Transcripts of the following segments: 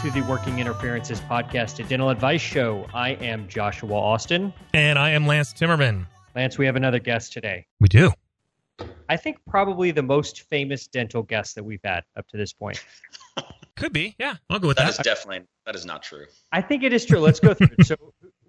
to the Working Interferences podcast, a dental advice show. I am Joshua Austin. And I am Lance Timmerman. Lance, we have another guest today. We do. I think probably the most famous dental guest that we've had up to this point. Could be, yeah. I'll go with that. That is not true. I think it is true. Let's go through it. So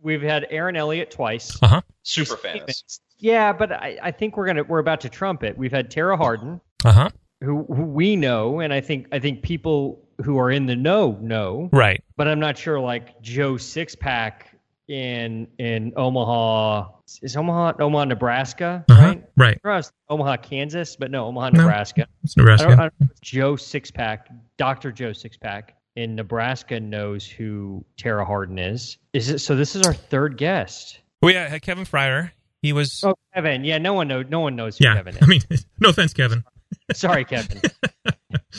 we've had Aaron Elliott twice. Uh-huh. Super famous. Yeah, but I think we're about to trump it. We've had Tara Harden. Uh-huh. Who we know, and I think people who are in the know. Right. But I'm not sure, like Joe Sixpack in Omaha. Is Omaha, Nebraska? Uh-huh. Right? Right. For us, Omaha, Kansas, but no, Omaha, Nebraska. It's Nebraska. I don't know if Joe Sixpack, Dr. Joe Sixpack in Nebraska knows who Tara Harden is. So this is our third guest. We had Kevin Fryer. He was... Oh, Kevin. Yeah, no one knows who Kevin is. I mean, no offense, Kevin. Sorry, Kevin.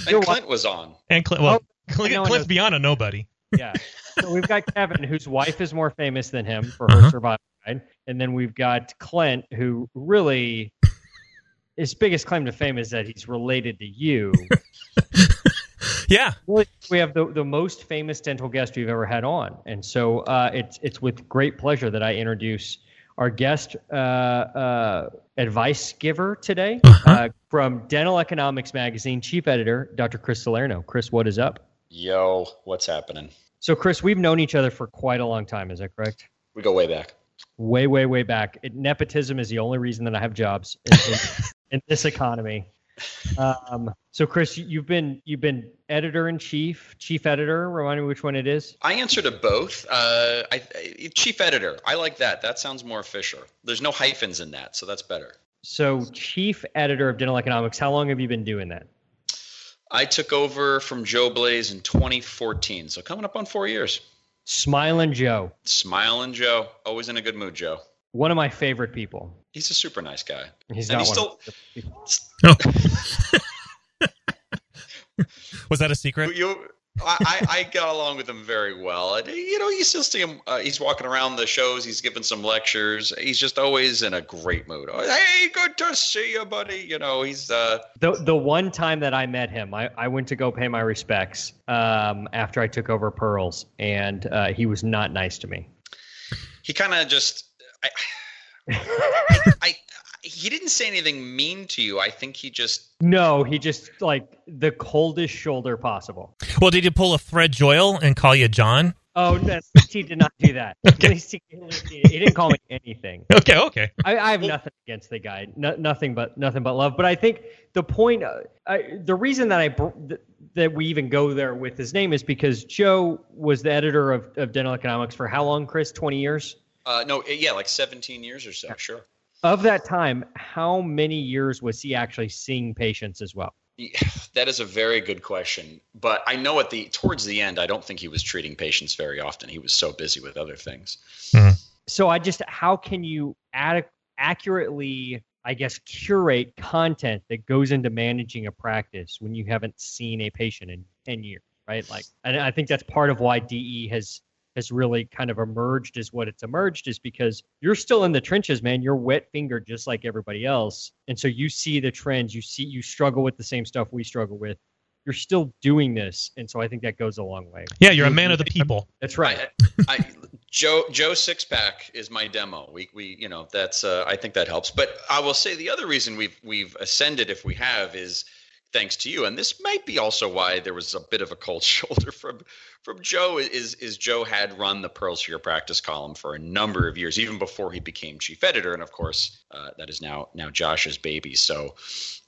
And Clint was on. And Clint's beyond a nobody. Yeah. So we've got Kevin, whose wife is more famous than him for her survival guide. And then we've got Clint, who really, his biggest claim to fame is that he's related to you. Yeah. We have the most famous dental guest we've ever had on. And so it's with great pleasure that I introduce our guest advice giver today from Dental Economics magazine, chief editor, Dr. Chris Salerno. Chris, what is up? Yo, what's happening? So, Chris, we've known each other for quite a long time. Is that correct? We go way back. Way back. Nepotism is the only reason that I have jobs in this economy. So, Chris, you've been editor in chief editor. Remind me which one it is. I answer to both. Chief editor. I like that. That sounds more official. There's no hyphens in that, so that's better. So, chief editor of Dental Economics. How long have you been doing that? I took over from Joe Blaes in 2014, so coming up on 4 years. Smiling Joe. Always in a good mood, Joe. One of my favorite people. He's a super nice guy. Was that a secret? I got along with him very well. You know, you still see him. He's walking around the shows. He's giving some lectures. He's just always in a great mood. Hey, good to see you, buddy. You know, he's the one time that I met him, I went to go pay my respects after I took over Pearls, and he was not nice to me. He kind of just. He didn't say anything mean to you. I think he just... No, he just, like, the coldest shoulder possible. Well, did you pull a Fred Joyle and call you John? Oh, no, he did not do that. Okay. At least he didn't call me anything. Okay. I have nothing against the guy. Nothing but love. But I think the point... the reason that that we even go there with his name is because Joe was the editor of Dental Economics for how long, Chris? 20 years? No, yeah, like 17 years or so, yeah. Sure. Of that time, how many years was he actually seeing patients as well? Yeah, that is a very good question. But I know towards the end, I don't think he was treating patients very often. He was so busy with other things. Mm-hmm. So how can you accurately, I guess, curate content that goes into managing a practice when you haven't seen a patient in 10 years, right? Like, and I think that's part of why DE has really kind of emerged is what it's emerged is because you're still in the trenches, man. You're wet fingered just like everybody else. And so you see the trends, you struggle with the same stuff we struggle with. You're still doing this. And so I think that goes a long way. Yeah. You're a man of the people. That's right. Joe Sixpack is my demo. We you know, that's I think that helps, but I will say the other reason we've ascended if we have is thanks to you. And this might be also why there was a bit of a cold shoulder from Joe is Joe had run the Pearls for Your Practice column for a number of years, even before he became chief editor. And of course, that is now Josh's baby. So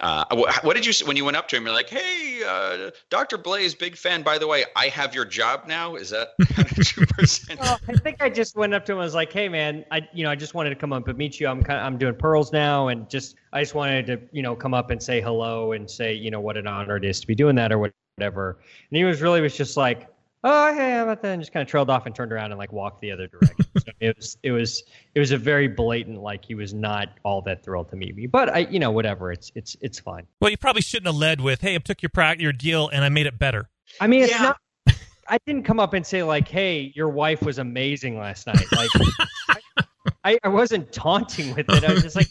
what did you say when you went up to him? You're like, hey, Dr. Blaes, big fan, by the way, I have your job now. Is that 2%? Well, I think I just went up to him. I was like, hey man, I just wanted to come up and meet you. I'm doing Pearls now. And I just wanted to, you know, come up and say hello and say, you know, what an honor it is to be doing that or whatever. And he was just like, oh, hey, how about that? And just kind of trailed off and turned around and like walked the other direction. So it was a very blatant, like, he was not all that thrilled to meet me, but I, you know, whatever, it's fine. Well, you probably shouldn't have led with, hey, I took your deal and I made it better. I mean, it's not, I didn't come up and say like, hey, your wife was amazing last night. Like I wasn't taunting with it. I was just like,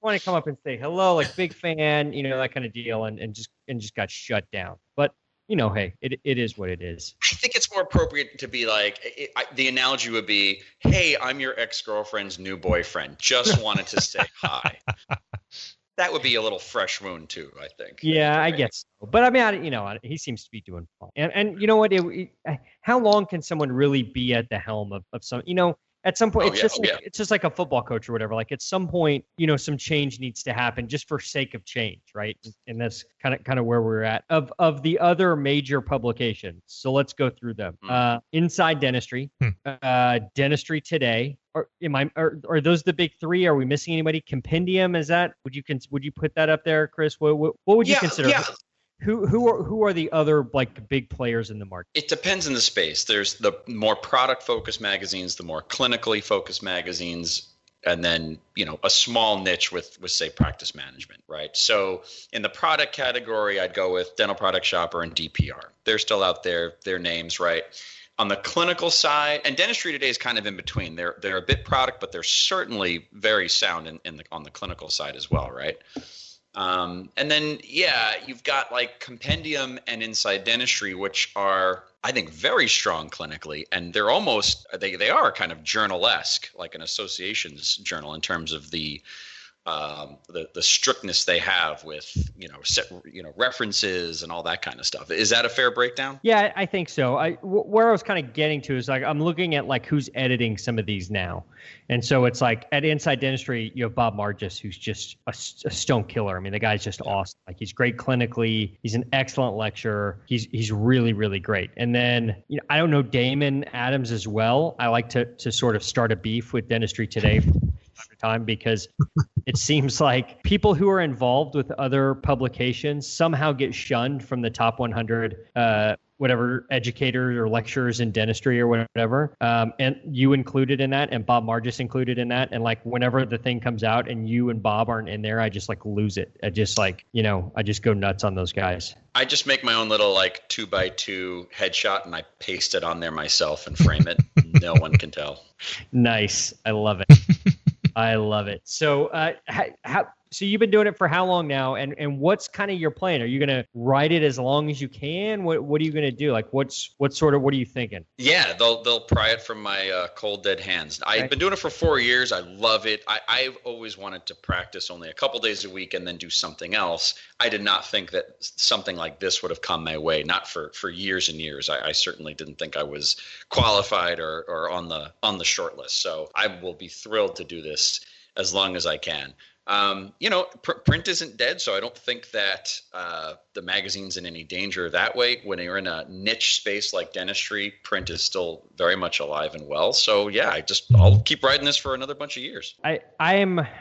want to come up and say hello, like big fan, you know, that kind of deal, and just got shut down. But you know, hey, it is what it is. I think it's more appropriate to be like, the analogy would be, hey, I'm your ex-girlfriend's new boyfriend, just wanted to say hi. That would be a little fresh wound too, I think. Yeah, right? I guess so. But I mean, he seems to be doing fine. And you know what, how long can someone really be at the helm of some, you know? At some point, it's just like a football coach or whatever. Like at some point, you know, some change needs to happen just for sake of change, right? And that's kind of where we're at. Of the other major publications, so let's go through them. Inside Dentistry, Dentistry Today. Are those the big three? Are we missing anybody? Compendium, is that? Would you put that up there, Chris? What would you consider? Yeah. Who are the other like big players in the market? It depends on the space. There's the more product focused magazines, the more clinically focused magazines, and then, you know, a small niche with say practice management, right? So in the product category, I'd go with Dental Product Shopper and DPR. They're still out there, their names, right? On the clinical side, and Dentistry Today is kind of in between. They're a bit product, but they're certainly very sound on the clinical side as well, right? And then, you've got like Compendium and Inside Dentistry, which are, I think, very strong clinically. And they're almost, they are kind of journal-esque, like an association's journal in terms of the strictness they have with, you know, references and all that kind of stuff. Is that a fair breakdown? Yeah, I think so. Where I was kind of getting to is like, I'm looking at like who's editing some of these now. And so it's like at Inside Dentistry, you have Bob Margis, who's just a stone killer. I mean, the guy's just awesome. Like he's great clinically. He's an excellent lecturer. He's really, really great. And then, you know, I don't know Damon Adams as well. I like to sort of start a beef with Dentistry Today from time to time because it seems like people who are involved with other publications somehow get shunned from the top 100, whatever, educators or lecturers in dentistry or whatever. And you included in that, and Bob Margis included in that. And like whenever the thing comes out and you and Bob aren't in there, I just like lose it. I just like, you know, I just go nuts on those guys. I just make my own little like 2x2 headshot and I paste it on there myself and frame it. No one can tell. Nice. I love it. I love it. So, so you've been doing it for how long now? And what's kind of your plan? Are you going to ride it as long as you can? What are you going to do? Like, what are you thinking? Yeah, they'll pry it from my cold dead hands. I've been doing it for 4 years. I love it. I've always wanted to practice only a couple days a week and then do something else. I did not think that something like this would have come my way. Not for years and years. I certainly didn't think I was qualified or on the short list. So I will be thrilled to do this as long as I can. You know, print isn't dead, so I don't think that the magazine's in any danger that way. When you're in a niche space like dentistry, print is still very much alive and well. So yeah, I'll keep riding this for another bunch of years. I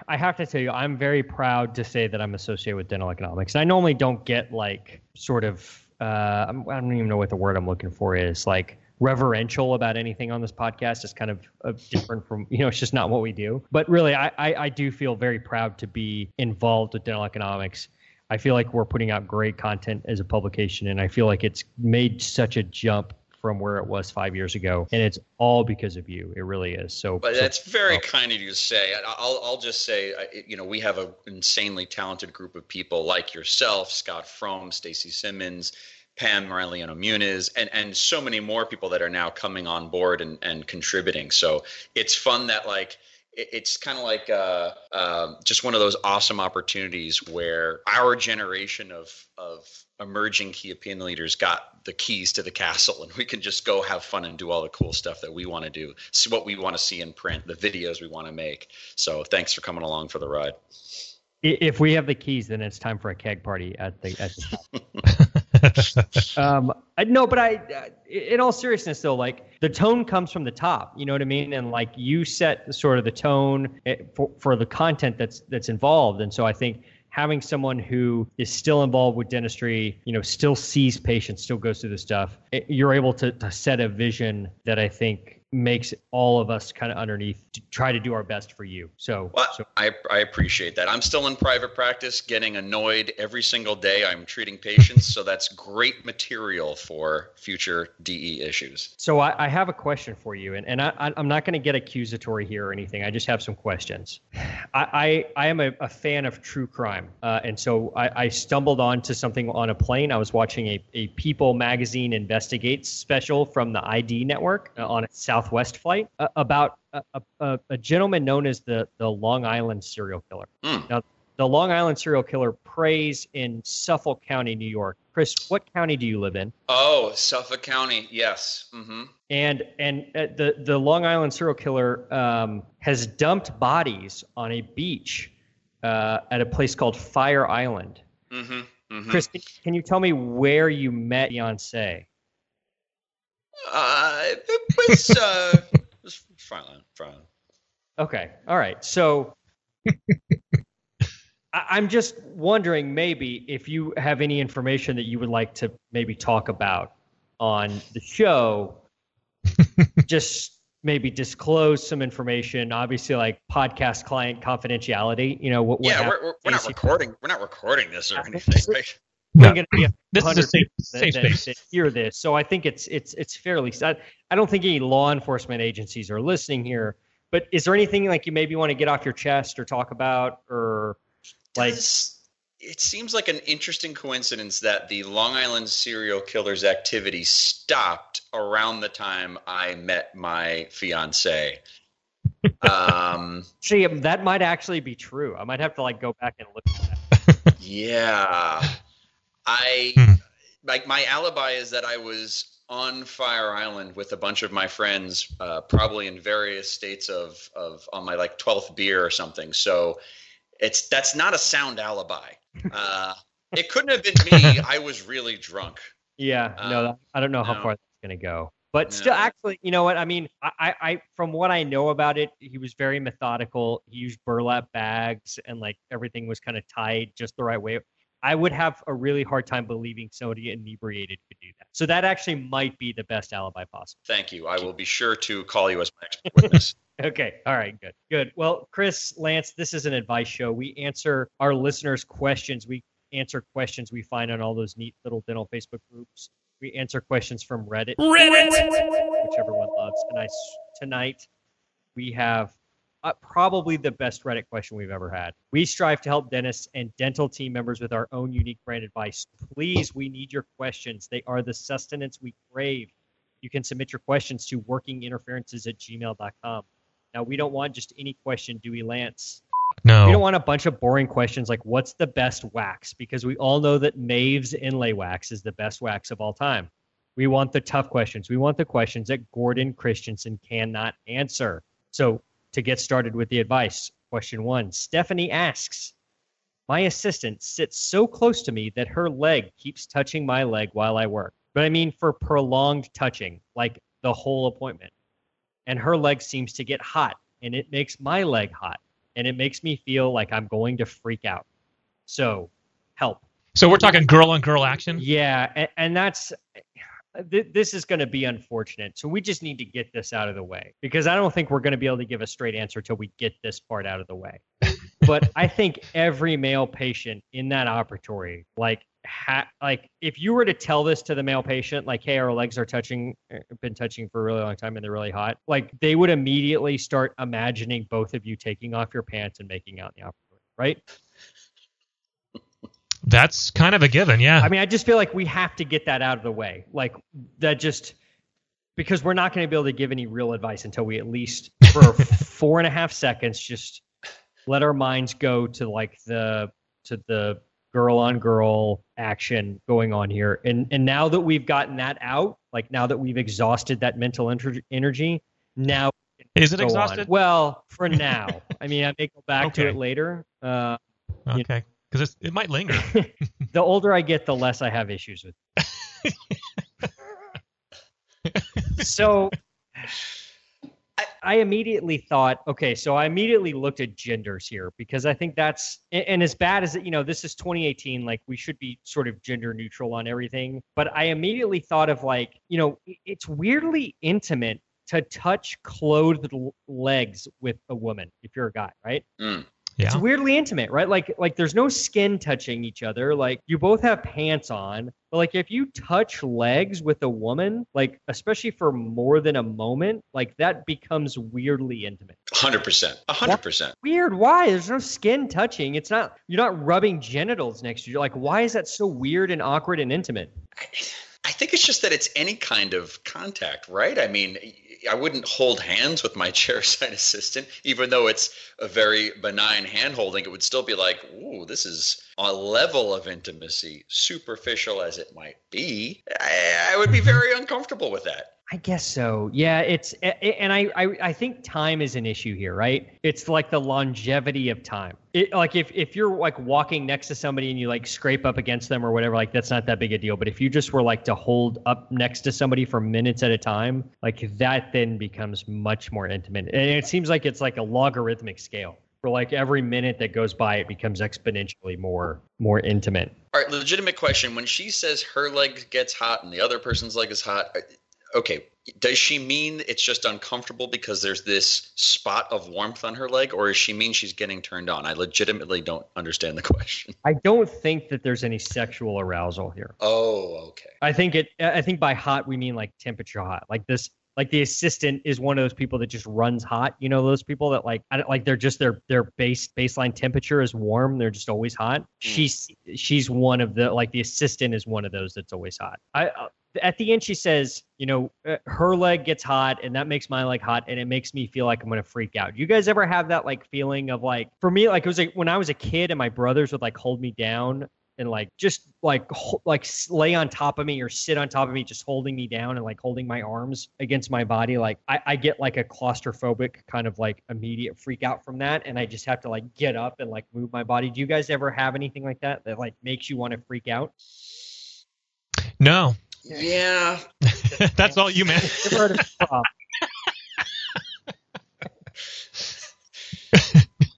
have to tell you, I'm very proud to say that I'm associated with Dental Economics. And I normally don't get like sort of I don't even know what the word I'm looking for is, like reverential about anything on this podcast. Is kind of different from, you know, it's just not what we do. But really, I do feel very proud to be involved with Dental Economics. I feel like we're putting out great content as a publication, and I feel like it's made such a jump from where it was 5 years ago, and it's all because of you. It really is. So, but that's very kind of you to say. I'll just say, you know, we have an insanely talented group of people like yourself, Scott Frome, Stacey Simmons, Pam Mariano Muniz, and so many more people that are now coming on board and contributing. So it's fun that like, it's kind of like just one of those awesome opportunities where our generation of emerging key opinion leaders got the keys to the castle, and we can just go have fun and do all the cool stuff that we want to do, see what we want to see in print, the videos we want to make. So thanks for coming along for the ride. If we have the keys, then it's time for a keg party at the in all seriousness though, like the tone comes from the top, you know what I mean? And like you set sort of the tone for the content that's involved. And so I think having someone who is still involved with dentistry, you know, still sees patients, still goes through this stuff, you're able to set a vision that I think makes all of us kind of underneath to try to do our best for you. I appreciate that. I'm still in private practice getting annoyed every single day I'm treating patients. So that's great material for future DE issues. So I have a question for you, and I'm not going to get accusatory here or anything. I just have some questions. I am a fan of true crime. And so I stumbled onto something on a plane. I was watching a People magazine Investigates special from the ID network on a Southwest flight about a gentleman known as the Long Island serial killer. Mm. Now, the Long Island serial killer preys in Suffolk County, New York. Chris, what county do you live in? Oh, Suffolk County. Yes. Mm-hmm. And the Long Island serial killer has dumped bodies on a beach at a place called Fire Island. Mm-hmm. Mm-hmm. Chris, can you tell me where you met Beyonce? It was fine. Okay. All right. So I'm just wondering maybe if you have any information that you would like to maybe talk about on the show, just maybe disclose some information, obviously like podcast client confidentiality, you know, we're not recording this or anything. No. Going to be this is a safe space that hear this. So I think it's fairly. I don't think any law enforcement agencies are listening here. But is there anything like you maybe want to get off your chest or talk about, or like? It seems like an interesting coincidence that the Long Island serial killer's activity stopped around the time I met my fiance. See, that might actually be true. I might have to like go back and look at that. Yeah. My alibi is that I was on Fire Island with a bunch of my friends, probably in various states of on my like 12th beer or something. So that's not a sound alibi. It couldn't have been me. I was really drunk. Yeah, I don't know how far that's going to go. But still, actually, you know what? I mean, I from what I know about it, he was very methodical. He used burlap bags and like everything was kind of tied just the right way. I would have a really hard time believing somebody inebriated could do that. So that actually might be the best alibi possible. Thank you. I will be sure to call you as my expert witness. Okay. All right. Good. Well, Chris, Lance, this is an advice show. We answer our listeners' questions. We answer questions we find on all those neat little dental Facebook groups. We answer questions from Reddit! Which everyone loves. And tonight we have probably the best Reddit question we've ever had. We strive to help dentists and dental team members with our own unique brand advice. Please, we need your questions. They are the sustenance we crave. You can submit your questions to workinginterferences@gmail.com. Now, we don't want just any question, do we, Lance? No. We don't want a bunch of boring questions like, what's the best wax? Because we all know that Maeve's Inlay Wax is the best wax of all time. We want the tough questions. We want the questions that Gordon Christensen cannot answer. So, to get started with the advice, question 1, Stephanie asks, my assistant sits so close to me that her leg keeps touching my leg while I work. But I mean for prolonged touching, like the whole appointment. And her leg seems to get hot, and it makes my leg hot, and it makes me feel like I'm going to freak out. So, help. So we're talking girl-on-girl action? Yeah, and that's... This is going to be unfortunate. So we just need to get this out of the way, because I don't think we're going to be able to give a straight answer till we get this part out of the way. But I think every male patient in that operatory, like if you were to tell this to the male patient, like, hey, our legs are been touching for a really long time and they're really hot. Like they would immediately start imagining both of you taking off your pants and making out in the operatory, right? That's kind of a given, yeah. I mean, I just feel like we have to get that out of the way. Like, that just... Because we're not going to be able to give any real advice until we at least, for 4.5 seconds, just let our minds go to, like, the girl-on-girl action going on here. And now that we've gotten that out, like, now that we've exhausted that mental energy, now... Is it exhausted? On. Well, for now. I mean, I may go back to it later. Okay. You know, because it might linger. The older I get, the less I have issues with. So, I immediately thought, okay, so I immediately looked at genders here because I think that's, and as bad as, you know, this is 2018, like we should be sort of gender neutral on everything. But I immediately thought of like, you know, it's weirdly intimate to touch clothed legs with a woman if you're a guy, right? Mm. Yeah. It's weirdly intimate, right? Like there's no skin touching each other. Like you both have pants on, but like if you touch legs with a woman, like especially for more than a moment, like that becomes weirdly intimate. 100%. Weird. Why? There's no skin touching. It's not, you're not rubbing genitals next to you. Like, why is that so weird and awkward and intimate? I think it's just that it's any kind of contact, right? I mean, I wouldn't hold hands with my chairside assistant, even though it's a very benign hand holding. It would still be like, ooh, this is a level of intimacy, superficial as it might be. I would be very uncomfortable with that. I guess so. Yeah, it's, and I think time is an issue here, right? It's like the longevity of time. It, like if you're like walking next to somebody and you like scrape up against them or whatever, like that's not that big a deal. But if you just were like to hold up next to somebody for minutes at a time, like that then becomes much more intimate. And it seems like it's like a logarithmic scale. For like every minute that goes by, it becomes exponentially more intimate. All right, legitimate question. When she says her leg gets hot and the other person's leg is hot, okay, does she mean it's just uncomfortable because there's this spot of warmth on her leg, or does she mean she's getting turned on? I legitimately don't understand the question. I don't think that there's any sexual arousal here. Oh, okay. I think by hot we mean like temperature hot, like this. Like the assistant is one of those people that just runs hot. You know, those people that like they're just their baseline temperature is warm. They're just always hot. She's one of the, like the assistant is one of those that's always hot. At the end, she says, you know, her leg gets hot and that makes my leg hot and it makes me feel like I'm going to freak out. You guys ever have that like feeling of like, for me, like it was like when I was a kid and my brothers would like hold me down and like just like lay on top of me or sit on top of me, just holding me down and like holding my arms against my body. Like I get like a claustrophobic kind of like immediate freak out from that. And I just have to like get up and like move my body. Do you guys ever have anything like that that like makes you want to freak out? No. Yeah. That's all you, man.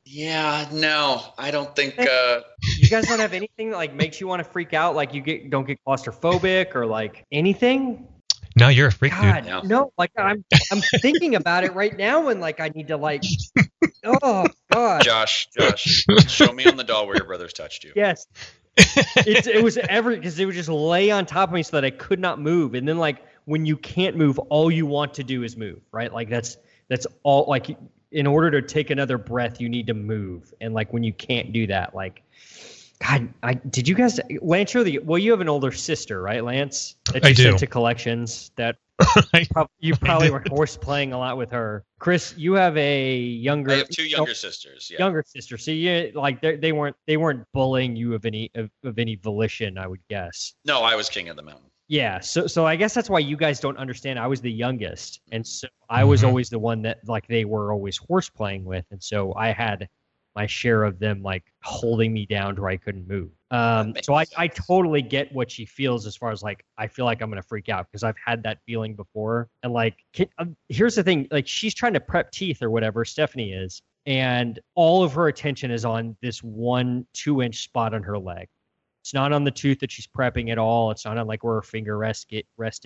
Yeah, no, I don't think. You guys don't have anything that like makes you want to freak out? Like you don't get claustrophobic or like anything? No, you're a freak, dude. No. No, like I'm thinking about it right now, and like I need to like. Oh God. Josh, show me on the doll where your brothers touched you. Yes. It was every, because they would just lay on top of me so that I could not move, and then like when you can't move, all you want to do is move, right? Like that's all like. In order to take another breath, you need to move. And like when you can't do that, like, God, did you guys, Lance, you have an older sister, right, Lance? That you sent to collections that you probably were horse playing a lot with her. Chris, you have I have two younger sisters. Yeah. Younger sister. So you like they weren't bullying you of any volition, I would guess. No, I was king of the mountain. Yeah, so I guess that's why you guys don't understand. I was the youngest, and so I was always the one that like they were always horse playing with, and so I had my share of them like holding me down to where I couldn't move. So I totally get what she feels as far as like I feel like I'm gonna freak out because I've had that feeling before. And like here's the thing, like she's trying to prep teeth or whatever, Stephanie is, and all of her attention is on this 1-2-inch spot on her leg. It's not on the tooth that she's prepping at all. It's not on like where her finger rest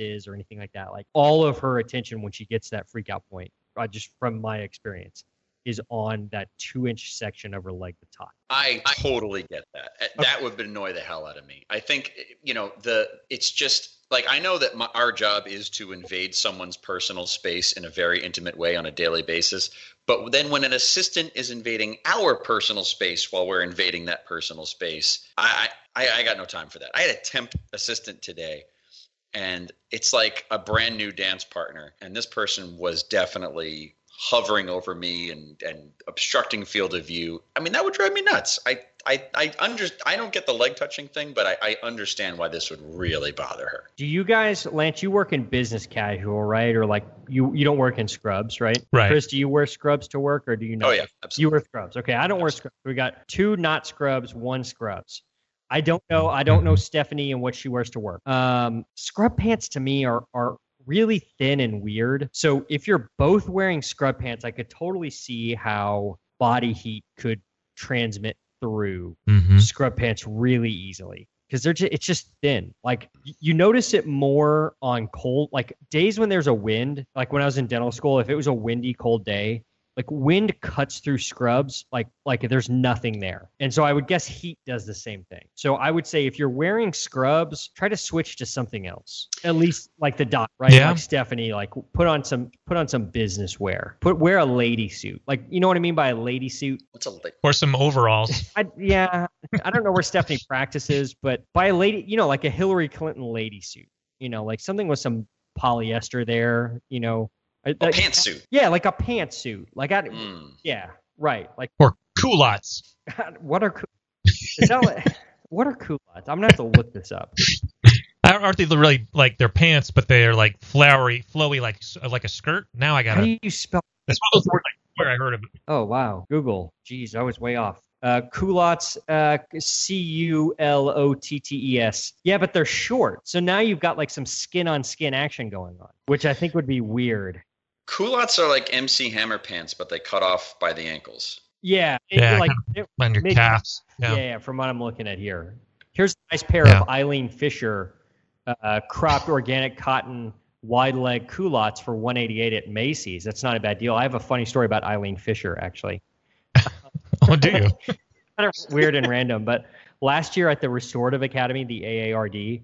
is or anything like that. Like all of her attention when she gets that freak out point, just from my experience, is on that 2-inch section of her leg, the top. I totally get that. Okay. That would annoy the hell out of me. I think, you know, it's just like, I know that our job is to invade someone's personal space in a very intimate way on a daily basis. But then when an assistant is invading our personal space while we're invading that personal space, I got no time for that. I had a temp assistant today, and it's like a brand new dance partner. And this person was definitely hovering over me and obstructing field of view. I mean, that would drive me nuts. I don't get the leg touching thing, but I understand why this would really bother her. Do you guys, Lance, you work in business casual, right? Or like you don't work in scrubs, right? Right. Chris, do you wear scrubs to work or do you not? Oh, yeah, absolutely. You wear scrubs. Okay, I don't wear scrubs. We got two not scrubs, one scrubs. I don't know Stephanie and what she wears to work. Scrub pants to me are really thin and weird. So if you're both wearing scrub pants, I could totally see how body heat could transmit through scrub pants really easily. Because they're just, it's just thin. Like, you notice it more on cold, like days when there's a wind, like when I was in dental school, if it was a windy, cold day, like wind cuts through scrubs, like there's nothing there. And so I would guess heat does the same thing. So I would say if you're wearing scrubs, try to switch to something else. At least like the doc, right? Yeah. Like Stephanie, like put on some business wear. Wear a lady suit. Like, you know what I mean by a lady suit? What's a lady? Or some overalls. I don't know where Stephanie practices, but by a lady, you know, like a Hillary Clinton lady suit, you know, like something with some polyester there, you know. A pantsuit. Yeah, like a pantsuit. Like yeah, right. Like or culottes. God, what are what are culottes? I'm gonna have to look this up. Aren't they really like their pants, but they're like flowery, flowy, like a skirt? Now I gotta. How do you spell? That's one of those words I swear I heard of it. Oh wow, Google. Jeez, I was way off. Culottes, culottes. Yeah, but they're short. So now you've got like some skin-on-skin action going on, which I think would be weird. Culottes are like MC Hammer pants, but they cut off by the ankles. Yeah. On your calves. Yeah, from what I'm looking at here. Here's a nice pair of Eileen Fisher cropped organic cotton wide leg culottes for $188 at Macy's. That's not a bad deal. I have a funny story about Eileen Fisher, actually. Oh, do you? Kind of weird and random, but last year at the Restorative Academy, the AARD,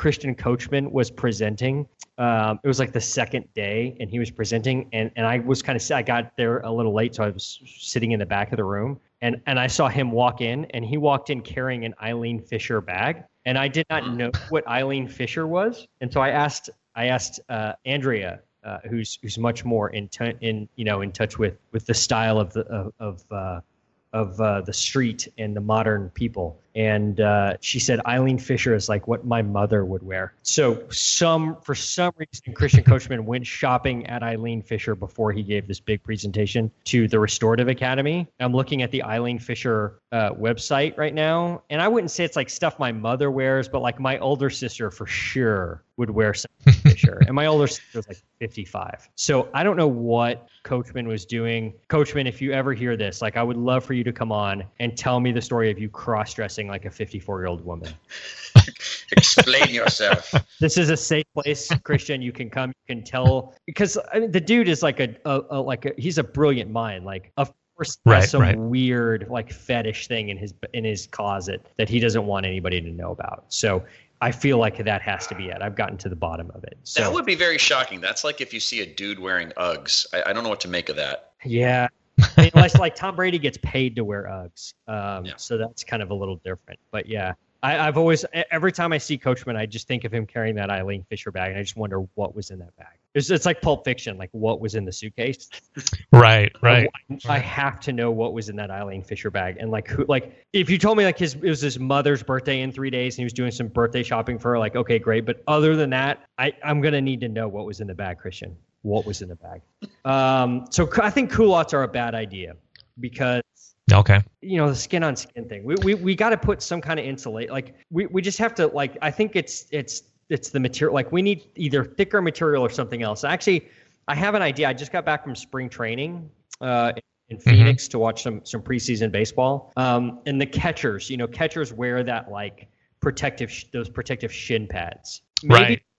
Christian Coachman was presenting. It was like the second day, and he was presenting, and I was kind of, I got there a little late, so I was sitting in the back of the room, and I saw him walk in, and he walked in carrying an Eileen Fisher bag, and I did not know what Eileen Fisher was, and so I asked Andrea. Who's much more in touch with the style of the street and the modern people. And she said Eileen Fisher is like what my mother would wear. So for some reason, Christian Coachman went shopping at Eileen Fisher before he gave this big presentation to the Restorative Academy. I'm looking at the Eileen Fisher website right now, and I wouldn't say it's like stuff my mother wears, but like my older sister for sure would wear something. Sure. And my older sister was like 55. So I don't know what Coachman was doing. Coachman, if you ever hear this, like I would love for you to come on and tell me the story of you cross-dressing like a 54-year-old woman. Explain yourself. This is a safe place, Christian. You can come, you can tell, because I mean, the dude is like a he's a brilliant mind. Like of course he has weird like fetish thing in his closet that he doesn't want anybody to know about. So I feel like that has to be it. I've gotten to the bottom of it. So. That would be very shocking. That's like if you see a dude wearing Uggs. I don't know what to make of that. Yeah. I mean, unless like Tom Brady gets paid to wear Uggs. So that's kind of a little different. But yeah, I've always, every time I see Coachman, I just think of him carrying that Eileen Fisher bag. And I just wonder what was in that bag. It's like Pulp Fiction, like what was in the suitcase. Right. I have to know what was in that Eileen Fisher bag. And like, who, like if you told me like it was his mother's birthday in 3 days and he was doing some birthday shopping for her, like, okay, great. But other than that, I'm going to need to know what was in the bag, Christian. What was in the bag? So I think culottes are a bad idea because, okay, you know, the skin on skin thing, we got to put some kind of insulate. Like we just have to, like, I think it's the material, like we need either thicker material or something else. Actually, I have an idea. I just got back from spring training in Phoenix to watch some preseason baseball. And the catchers wear that like those protective shin pads.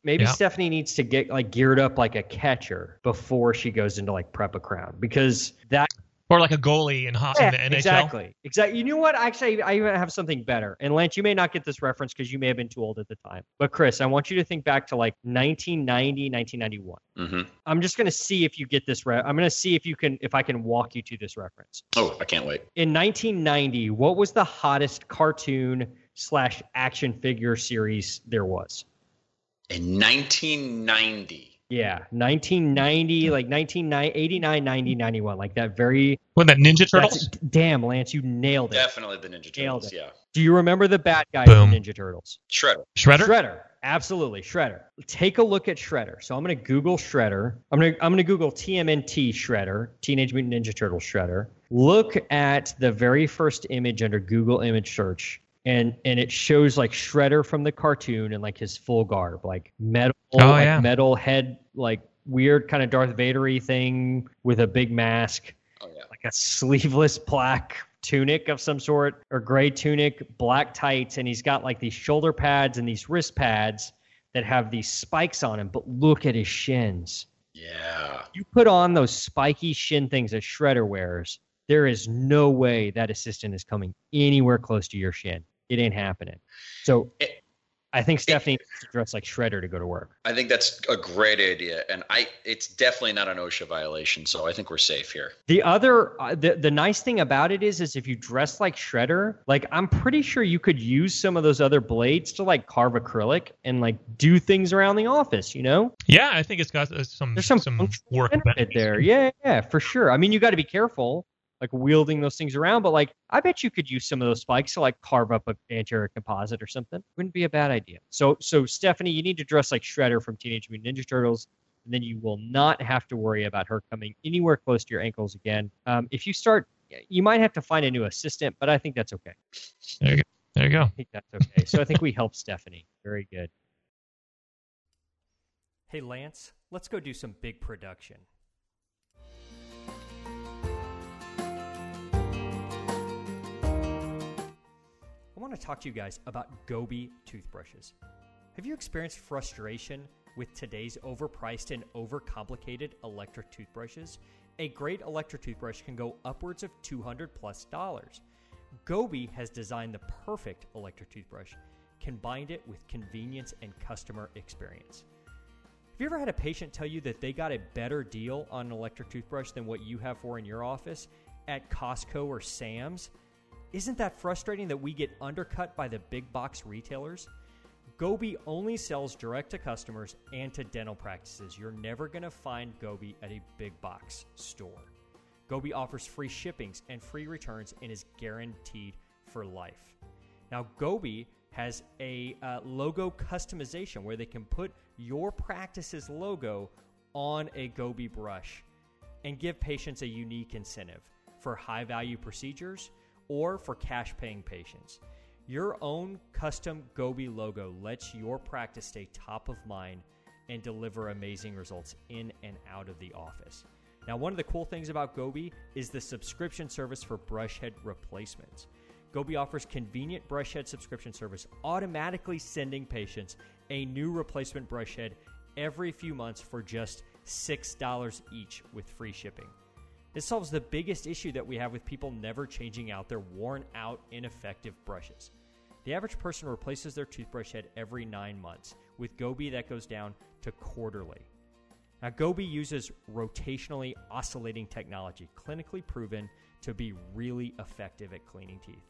Maybe Stephanie needs to get like geared up like a catcher before she goes into like prep a crown, because that. Or like a goalie in the NHL. Exactly. You know what? Actually, I even have something better. And Lance, you may not get this reference because you may have been too old at the time. But Chris, I want you to think back to like 1990, 1991. Mm-hmm. I'm just going to see if you get this. I'm going to see if I can walk you to this reference. Oh, I can't wait. In 1990, what was the hottest cartoon / action figure series there was? In 1990. Yeah, 1990, like 1989, 90, 91, like that very... When that Ninja Turtles? Damn, Lance, you nailed it. Definitely the Ninja Turtles, yeah. Do you remember the bad guy from Ninja Turtles? Shredder? Shredder, absolutely, Shredder. Take a look at Shredder. So I'm going to Google Shredder. I'm going to Google TMNT Shredder, Teenage Mutant Ninja Turtles Shredder. Look at the very first image under Google Image Search And it shows like Shredder from the cartoon and like his full garb, like metal, metal head, like weird kind of Darth Vader-y thing with a big mask, like a sleeveless black tunic of some sort, or gray tunic, black tights, and he's got like these shoulder pads and these wrist pads that have these spikes on him. But look at his shins. Yeah. You put on those spiky shin things that Shredder wears, there is no way that assistant is coming anywhere close to your shin. It ain't happening. So I think Stephanie needs to dress like Shredder to go to work. I think that's a great idea. And it's definitely not an OSHA violation. So I think we're safe here. The other, the nice thing about it is if you dress like Shredder, like I'm pretty sure you could use some of those other blades to like carve acrylic and like do things around the office, you know? Yeah. I think it's got some work benefit there. Yeah, for sure. I mean, you got to be careful like wielding those things around, but like I bet you could use some of those spikes to like carve up an anterior composite or something. Wouldn't be a bad idea. So Stephanie, you need to dress like Shredder from Teenage Mutant Ninja Turtles, and then you will not have to worry about her coming anywhere close to your ankles again. If you start, you might have to find a new assistant, but I think that's okay. There you go. I think that's okay. So I think we helped Stephanie. Very good. Hey, Lance, let's go do some big production. I want to talk to you guys about Gobi toothbrushes. Have you experienced frustration with today's overpriced and overcomplicated electric toothbrushes? A great electric toothbrush can go upwards of $200+. Gobi has designed the perfect electric toothbrush, combined it with convenience and customer experience. Have you ever had a patient tell you that they got a better deal on an electric toothbrush than what you have for in your office at Costco or Sam's? Isn't that frustrating that we get undercut by the big box retailers? Gobi only sells direct to customers and to dental practices. You're never going to find Gobi at a big box store. Gobi offers free shippings and free returns and is guaranteed for life. Now, Gobi has a logo customization where they can put your practice's logo on a Gobi brush and give patients a unique incentive for high-value procedures or for cash-paying patients. Your own custom Gobi logo lets your practice stay top of mind and deliver amazing results in and out of the office. Now, one of the cool things about Gobi is the subscription service for brush head replacements. Gobi offers convenient brush head subscription service, automatically sending patients a new replacement brush head every few months for just $6 each with free shipping. This solves the biggest issue that we have with people never changing out their worn-out, ineffective brushes. The average person replaces their toothbrush head every 9 months. With Gobi, that goes down to quarterly. Now, Gobi uses rotationally oscillating technology, clinically proven to be really effective at cleaning teeth.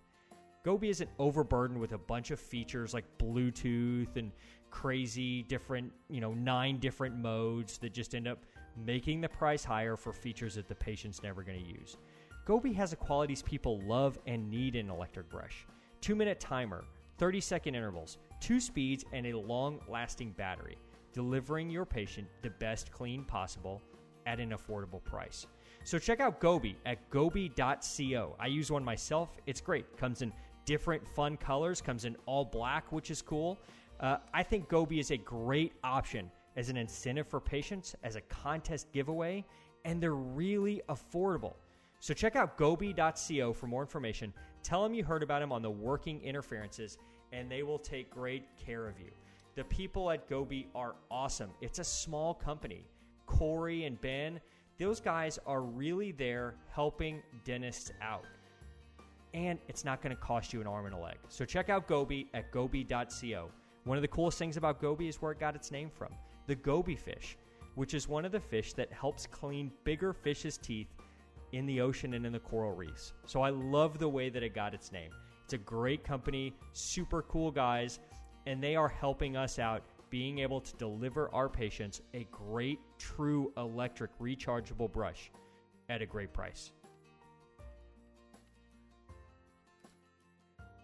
Gobi isn't overburdened with a bunch of features like Bluetooth and crazy different, 9 different modes that just end up making the price higher for features that the patient's never going to use. Gobi has the qualities people love and need in an electric brush. 2-minute timer, 30-second intervals, 2 speeds, and a long-lasting battery, delivering your patient the best clean possible at an affordable price. So check out Gobi at gobi.co. I use one myself. It's great. Comes in different fun colors, comes in all black, which is cool. I think Gobi is a great option as an incentive for patients, as a contest giveaway, and they're really affordable. So check out gobi.co for more information. Tell them you heard about them on the Working Interferences, and they will take great care of you. The people at Gobi are awesome. It's a small company. Corey and Ben, those guys are really there helping dentists out. And it's not going to cost you an arm and a leg. So check out Gobi at gobi.co. One of the coolest things about Gobi is where it got its name from. The goby fish, which is one of the fish that helps clean bigger fish's teeth in the ocean and in the coral reefs. So I love the way that it got its name. It's a great company, super cool guys, and they are helping us out, being able to deliver our patients a great, true electric rechargeable brush at a great price.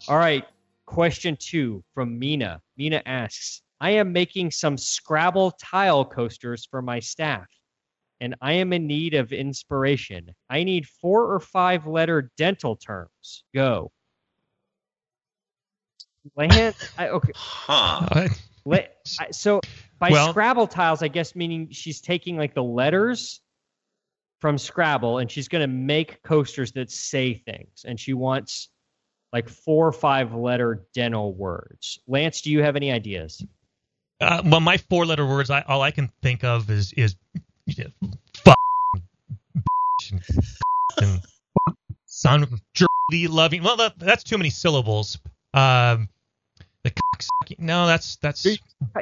All right, question 2 from Mina. Mina asks, I am making some Scrabble tile coasters for my staff, and I am in need of inspiration. I need 4 or 5 letter dental terms. Go. Lance, okay. Huh. So by Scrabble tiles, I guess, meaning she's taking like the letters from Scrabble and she's going to make coasters that say things. And she wants like 4 or 5 letter dental words. Lance, do you have any ideas? Well, my 4 letter words, all I can think of is fuck and son of jerky loving. Well, that's too many syllables. The cocksucking. No, that's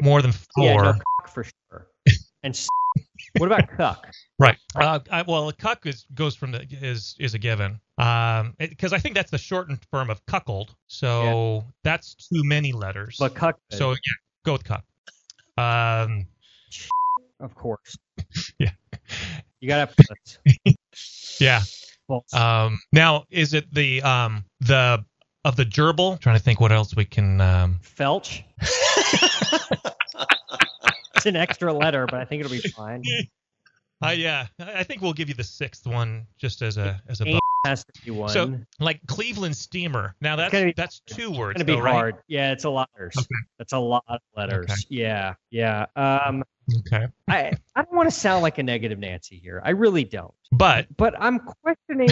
more than 4. Yeah, no, cock for sure. And what about cuck? Right. Well, a cuck is a given. Because I think that's the shortened form of cuckold. So that's too many letters. But cuck. So yeah, go with cuck. Of course. Yeah. You gotta have puss. Yeah. Now is it the of the gerbil? I'm trying to think what else we can felch. It's an extra letter, but I think it'll be fine. Yeah. I think we'll give you the 6th one just as a bonus. Has to be one. So like Cleveland steamer. Now that's 2 words. It's gonna be hard. Right? Yeah, it's a lot of letters. Okay. That's a lot of letters. Okay. Yeah. Yeah. Okay. I don't want to sound like a negative Nancy here. I really don't. But I'm questioning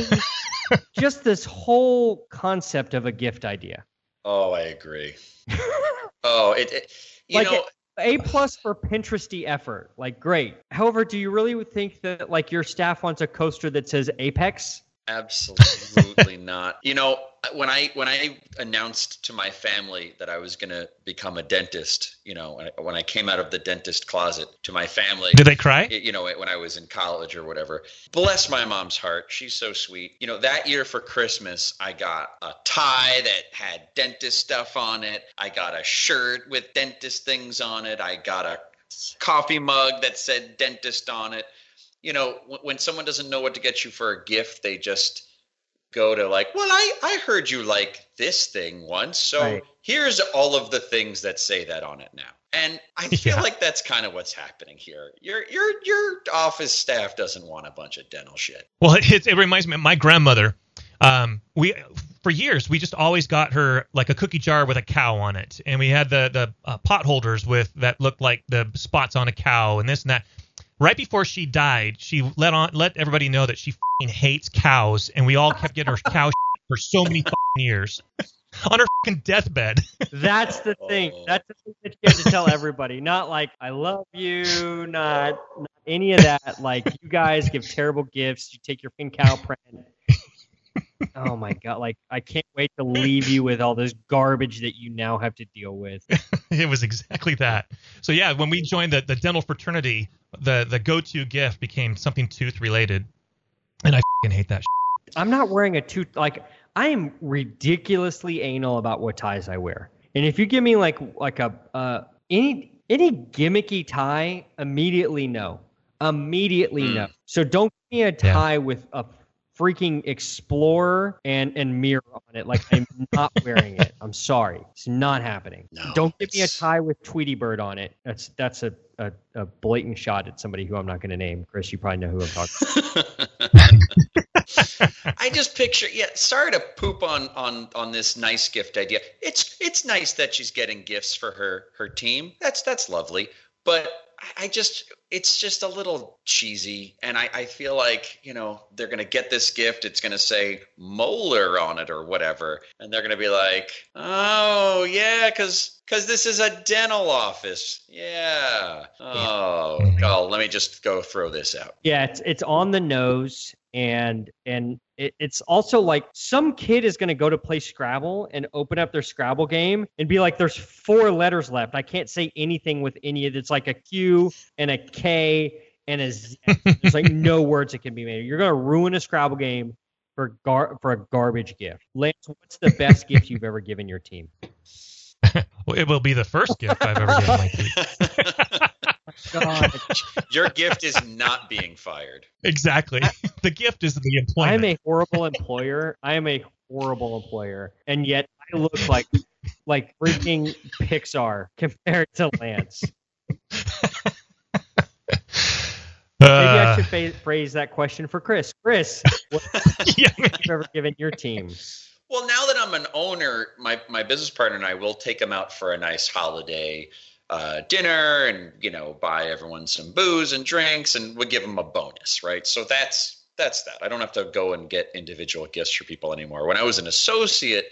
just this whole concept of a gift idea. Oh, I agree. It you like know A+ for Pinteresty effort. Like great. However, do you really think that like your staff wants a coaster that says Apex? Absolutely not. You know, when I announced to my family that I was going to become a dentist, you know, when I came out of the dentist closet to my family. Did they cry? You know, when I was in college or whatever. Bless my mom's heart. She's so sweet. You know, that year for Christmas, I got a tie that had dentist stuff on it. I got a shirt with dentist things on it. I got a coffee mug that said dentist on it. You know, when someone doesn't know what to get you for a gift, they just go to like, well, I heard you like this thing once. So here's all of the things that say that on it now. And I feel like that's kind of what's happening here. Your office staff doesn't want a bunch of dental shit. Well, it reminds me of my grandmother. For years, we just always got her like a cookie jar with a cow on it. And we had the pot holders with that looked like the spots on a cow and this and that. Right before she died, she let everybody know that she f***ing hates cows, and we all kept getting her cow shit for so many f***ing years on her f***ing deathbed. That's the thing. That's the thing that you have to tell everybody. Not like, I love you, not any of that. Like, you guys give terrible gifts. You take your f***ing cow print. Oh, my God. Like, I can't wait to leave you with all this garbage that you now have to deal with. It was exactly that. So, yeah, when we joined the dental fraternity, the go-to gift became something tooth-related, and I f***ing hate that shit. I'm not wearing a tooth. Like, I am ridiculously anal about what ties I wear. And if you give me, like a any gimmicky tie, immediately no. Immediately no. So don't give me a tie with a freaking Explorer and mirror on it. Like, I'm not wearing it. I'm sorry. It's not happening. No, don't give me a tie with Tweety Bird on it. That's a blatant shot at somebody who I'm not going to name. Chris, you probably know who I'm talking about. I just picture, sorry to poop on this nice gift idea. It's nice that she's getting gifts for her team. That's lovely. But I just, it's just a little cheesy, and I feel like, you know, they're going to get this gift. It's going to say molar on it or whatever, and they're going to be like, oh, yeah, because this is a dental office. Yeah. Oh, God, let me just go throw this out. Yeah, it's on the nose, and it's also like some kid is going to go to play Scrabble and open up their Scrabble game and be like, there's 4 letters left. I can't say anything with any of it. It's like a Q and a K and a Z. There's like no words that can be made. You're going to ruin a Scrabble game for a garbage gift. Lance, what's the best gift you've ever given your team? Well, it will be the first gift I've ever given my team. God. Your gift is not being fired. Exactly. The gift is the employment. I am a horrible employer. And yet I look like freaking Pixar compared to Lance. Maybe I should phrase that question for Chris. Chris, what have you ever given your team? Well, now that I'm an owner, my business partner and I will take them out for a nice holiday dinner and, you know, buy everyone some booze and drinks, and we'll give them a bonus, right? So that's that. I don't have to go and get individual gifts for people anymore. When I was an associate,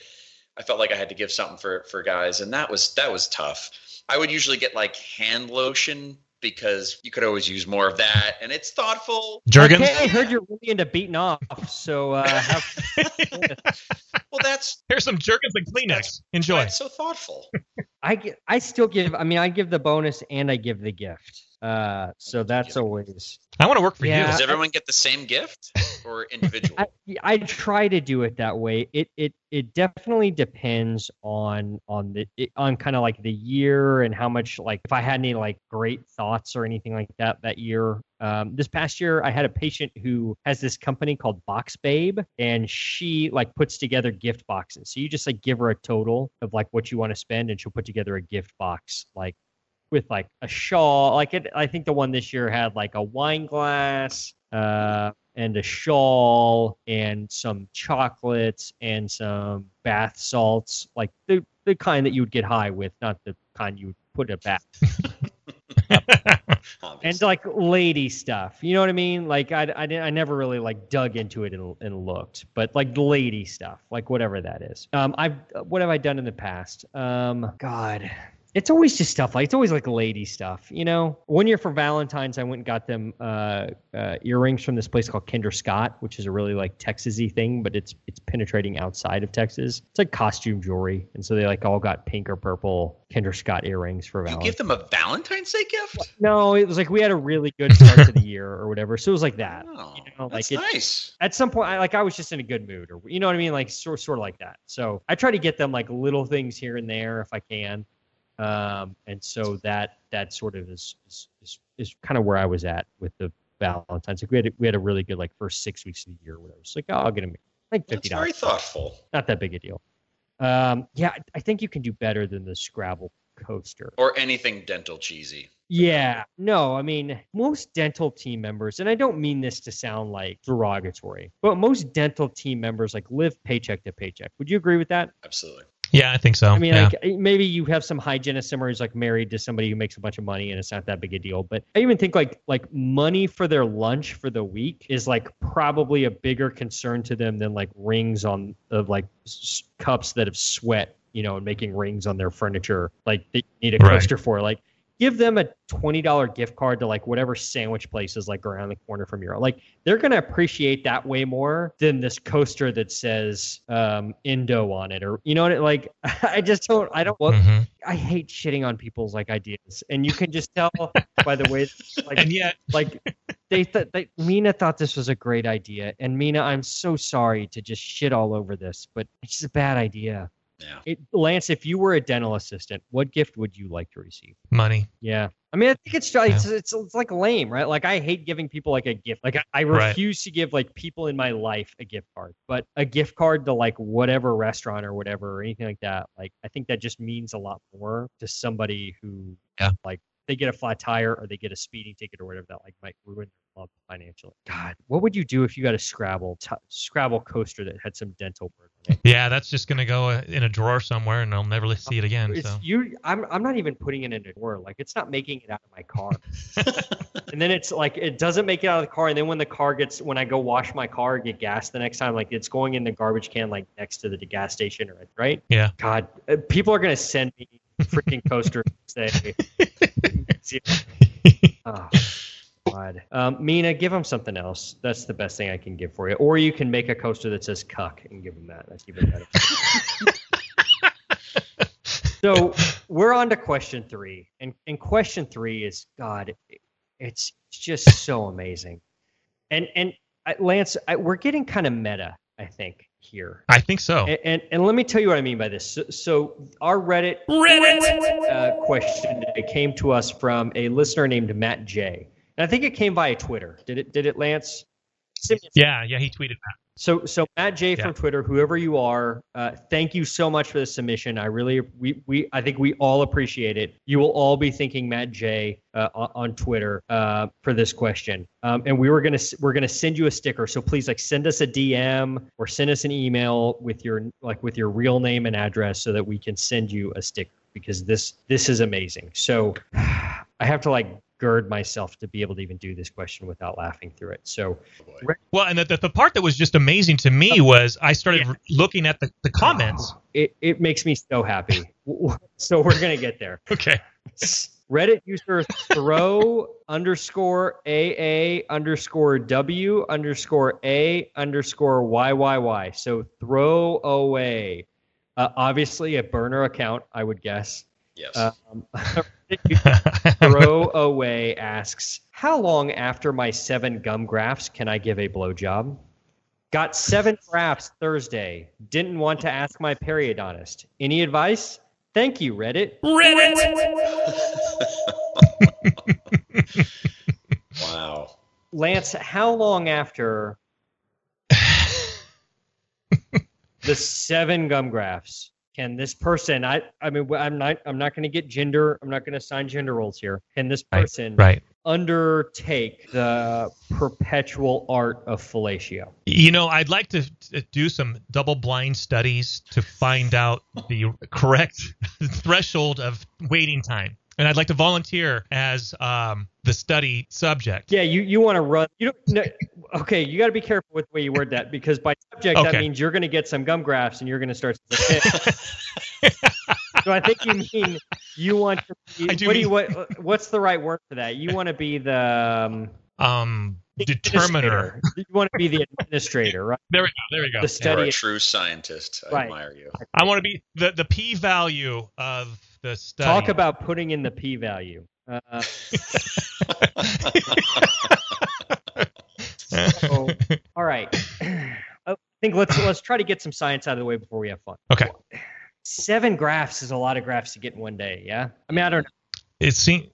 I felt like I had to give something for guys, and that was tough. I would usually get like hand lotion, because you could always use more of that, and it's thoughtful. Jergens. Okay, I heard you're really into beating off, so well, that's here's some Jergens and Kleenex. Enjoy. That's so thoughtful. I give the bonus and I give the gift. So that's always. I want to work for you. Does everyone get the same gift or individual? I try to do it that way. It definitely depends on kind of like the year and how much, like if I had any like great thoughts or anything like that year. This past year, I had a patient who has this company called Box Babe, and she like puts together gift boxes. So you just like give her a total of like what you want to spend, and she'll put together a gift box like with like a shawl. Like I think the one this year had like a wine glass and a shawl and some chocolates and some bath salts, like the kind that you would get high with, not the kind you would put in a bath. And like lady stuff, you know what I mean? Like I never really like dug into it and looked, but like the lady stuff, like whatever that is. What have I done in the past? God. It's always just stuff like, it's always like lady stuff, you know? One year for Valentine's, I went and got them earrings from this place called Kinder Scott, which is a really like Texas-y thing, but it's penetrating outside of Texas. It's like costume jewelry. And so they like all got pink or purple Kinder Scott earrings for Valentine's. You give them a Valentine's Day gift? No, it was like we had a really good start to the year or whatever. So it was like that. Oh, you know, that's like nice. At some point, I was just in a good mood, or you know what I mean? Like sort of like that. So I try to get them like little things here and there if I can. And so that sort of is kind of where I was at with the Valentine's. Like we had a really good like first 6 weeks of the year where I was like, oh, I'll get him like $50. That's very thoughtful. Not that big a deal. I think you can do better than the Scrabble coaster or anything dental cheesy. Yeah, no, I mean, most dental team members, and I don't mean this to sound like derogatory, but most dental team members like live paycheck to paycheck. Would you agree with that? Absolutely. Yeah, I think so. I mean, like maybe you have some hygienist somewhere who's like married to somebody who makes a bunch of money and it's not that big a deal. But I even think like money for their lunch for the week is like probably a bigger concern to them than like rings on of like cups that have sweat, you know, and making rings on their furniture like they need a coaster for. Like give them a $20 gift card to like whatever sandwich place is like around the corner from your, like they're going to appreciate that way more than this coaster that says Indo on it, or you know what, like I hate shitting on people's like ideas, and you can just tell by the way like and yet like Mina thought this was a great idea, and Mina, I'm so sorry to just shit all over this, but it's just a bad idea. Yeah. Lance, if you were a dental assistant, what gift would you like to receive? Money. Yeah. I mean, I think it's like lame, right? Like I hate giving people like a gift. Like I refuse to give like people in my life a gift card, but a gift card to like whatever restaurant or whatever, or anything like that. Like, I think that just means a lot more to somebody who like they get a flat tire or they get a speeding ticket or whatever that like might ruin their club financially. God, what would you do if you got a Scrabble coaster that had some dental word on it? Yeah, that's just gonna go in a drawer somewhere, and I'll never see it again. I'm not even putting it in a drawer. Like it's not making it out of my car. And then it's like it doesn't make it out of the car. And then when I go wash my car and get gas the next time, like it's going in the garbage can like next to the gas station, right? Yeah. God, people are gonna send me freaking coaster and say. Oh, God. Mina, give them something else. That's the best thing I can give for you. Or you can make a coaster that says cuck and give them that. That's even better. So we're on to question three. And question three is, God, it's just so amazing. And Lance, we're getting kind of meta, I think, here. I think so. And let me tell you what I mean by this. So our Reddit question came to us from a listener named Matt J. And I think it came via Twitter. Did it, Lance? Yeah, he tweeted that. So Matt J from Twitter, whoever you are, thank you so much for the submission. I think we all appreciate it. You will all be thanking Matt J on Twitter for this question. And we're gonna send you a sticker. So please send us a DM or send us an email with your real name and address so that we can send you a sticker, because this is amazing. So I have to gird myself to be able to even do this question without laughing through it. So, well, and the part that was just amazing to me was I started looking at the comments. It makes me so happy. So we're going to get there. Okay. Reddit user throw_AA_W_A_YYY. So throw away. Obviously a burner account, I would guess. Yes. Throw away asks, how long after my 7 gum grafts can I give a blowjob? Got 7 grafts Thursday. Didn't want to ask my periodontist. Any advice? Thank you, Reddit. Wow. Lance, how long after the 7 gum grafts? Can this person, I'm not going to get gender, I'm not going to assign gender roles here. Can this person undertake the perpetual art of fellatio? I'd like to do some double-blind studies to find out the correct threshold of waiting time. And I'd like to volunteer as the study subject. Yeah, you want to run. Okay, you got to be careful with the way you word that, because by subject, that means you're going to get some gum grafts and you're going to start. So I think you mean you want to be. What's the right word for that? You want to be the determiner. You want to be the administrator, right? There we go. The study. You're a true scientist. I admire you. I want to be the p-value of the study. Talk about putting in the p-value. So, all right. I think let's try to get some science out of the way before we have fun. Okay. 7 grafts is a lot of grafts to get in one day. Yeah. I mean, I don't know. It seems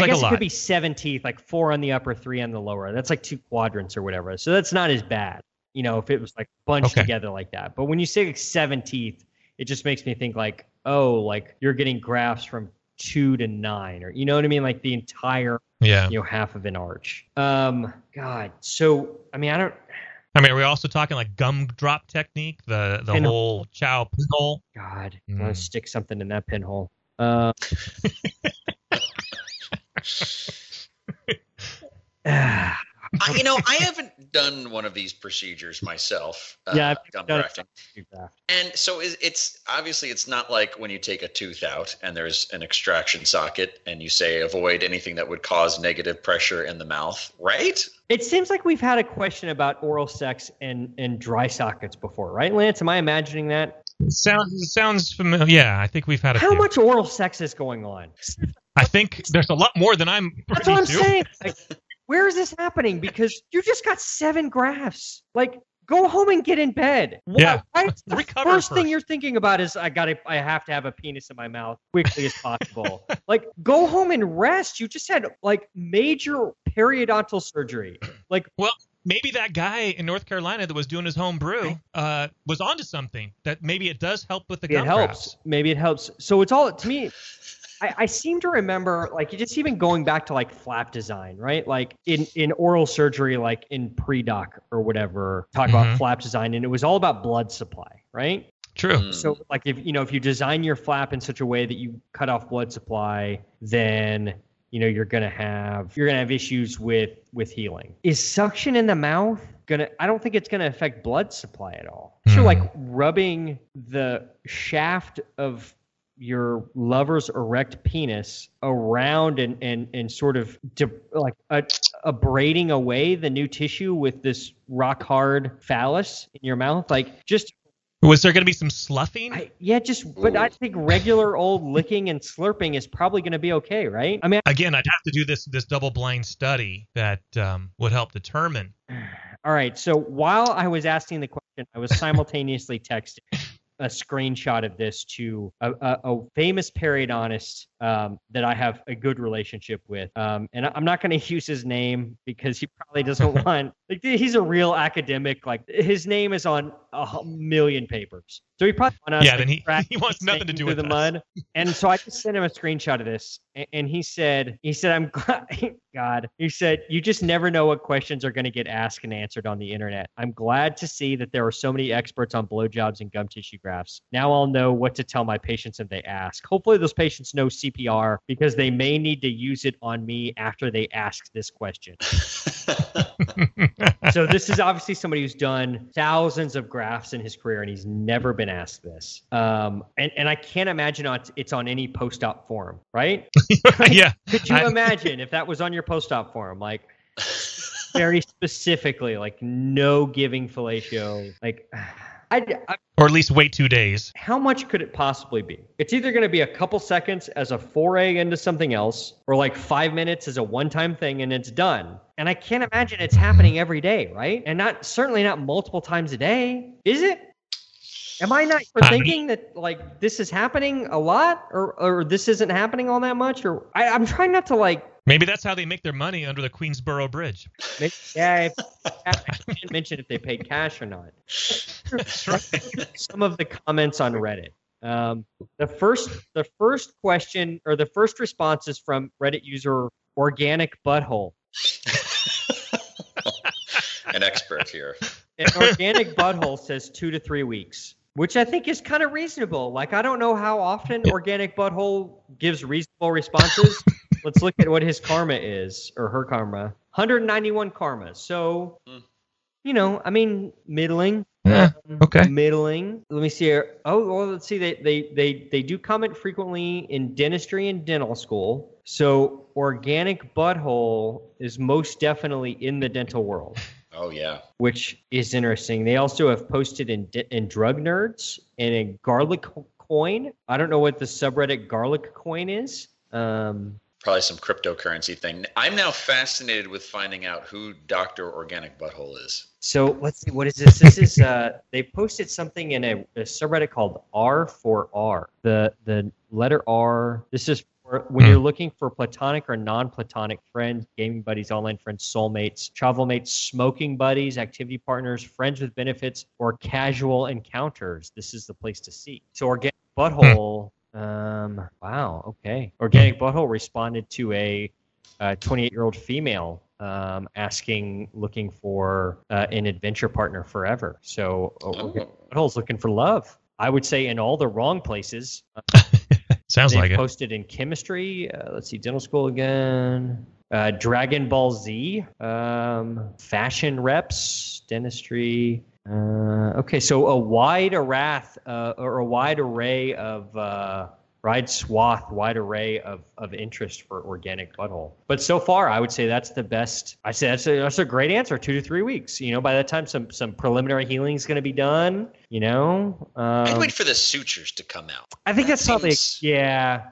like a lot. It could be 7 teeth, 4 on the upper, 3 on the lower. That's 2 quadrants or whatever. So that's not as bad, if it was bunched together like that. But when you say 7 teeth, it just makes me think you're getting grafts from 2 to 9, or you know what I mean? The entire, half of an arch. God. So, are we also talking gumdrop technique? The whole chow pinhole? God, I want to stick something in that pinhole. I haven't done one of these procedures myself. Gum grafting. And so it's obviously it's not like when you take a tooth out and there's an extraction socket and you say avoid anything that would cause negative pressure in the mouth, right? It seems like we've had a question about oral sex and dry sockets before, right, Lance? Am I imagining that? Sounds familiar. Yeah, I think we've had a few. How much oral sex is going on? I think there's a lot more than I'm. That's what I'm saying. Where is this happening? Because you just got 7 grafts. Go home and get in bed. Yeah. The first thing you're thinking about is I have to have a penis in my mouth quickly as possible. Go home and rest. You just had major periodontal surgery. Well, maybe that guy in North Carolina that was doing his home brew was onto something that maybe it does help with the gum grafts. Maybe it helps. So it's all to me. I seem to remember, just even going back to flap design, right? In oral surgery, in pre-doc or whatever, talk about flap design, and it was all about blood supply, right? True. So if you design your flap in such a way that you cut off blood supply, then you're gonna have issues with healing. Is suction in the mouth gonna? I don't think it's gonna affect blood supply at all. So rubbing the shaft of your lover's erect penis around and sort of abrading away the new tissue with this rock hard phallus in your mouth. Was there going to be some sloughing? But I think regular old licking and slurping is probably going to be okay, right? Again, I'd have to do this double blind study that would help determine. All right. So while I was asking the question, I was simultaneously texting a screenshot of this to a famous periodontist that I have a good relationship with. And I'm not going to use his name because he probably doesn't want Like, he's a real academic. Like, his name is on 1,000,000 papers. So he probably wants us to he wants nothing to do with the mud. And so I just sent him a screenshot of this, and he said, "I'm glad, God." He said, "You just never know what questions are going to get asked and answered on the internet. I'm glad to see that there are so many experts on blowjobs and gum tissue grafts. Now I'll know what to tell my patients if they ask. Hopefully, those patients know CPR because they may need to use it on me after they ask this question." So this is obviously somebody who's done thousands of grafts in his career, and he's never been asked this. And I can't imagine it's on any post-op forum, right? Yeah. Could you imagine if that was on your post-op forum? Like, very specifically, like, no giving fellatio. Like, or at least wait 2 days. How much could it possibly be? It's either going to be a couple seconds as a foray into something else, or like 5 minutes as a one-time thing, and it's done. And I can't imagine it's happening every day, right? And certainly not multiple times a day, is it? Am I not thinking that, like, this is happening a lot, or this isn't happening all that much? Or I'm trying not to, like. Maybe that's how they make their money under the Queensboro Bridge. Yeah, I didn't mention if they paid cash or not. Right. Some of the comments on Reddit. The first question or the first response is from Reddit user Organic Butthole. An expert here. An Organic Butthole says 2 to 3 weeks. Which I think is kind of reasonable. Like, I don't know how often Organic Butthole gives reasonable responses. Let's look at what his karma is, or her karma. 191 karma. So, you know, I mean, middling. Yeah, okay. Middling. Let me see here. Oh, well, let's see. They do comment frequently in dentistry and dental school. So Organic Butthole is most definitely in the dental world. Oh, yeah. Which is interesting. They also have posted in Drug Nerds and in Garlic Coin. I don't know what the subreddit Garlic Coin is. Probably some cryptocurrency thing. I'm now fascinated with finding out who Dr. Organic Butthole is. So let's see. What is this? This is they posted something in a subreddit called R4R. The letter R. This is when you're looking for platonic or non-platonic friends, gaming buddies, online friends, soulmates, travel mates, smoking buddies, activity partners, friends with benefits, or casual encounters. This is the place to see. So Organic Butthole, wow, okay. Organic Butthole responded to a 28-year-old female looking for an adventure partner forever. So Organic Butthole's looking for love. I would say in all the wrong places. Sounds like it. Posted in chemistry. Let's see, dental school again. Dragon Ball Z. Fashion reps, dentistry. Okay, so a wide array of interest for Organic Butthole. But so far, I would say that's the best. I say that's a great answer. 2 to 3 weeks. You know, by that time, some preliminary healing is going to be done. You know, I'd wait for the sutures to come out. I think that's probably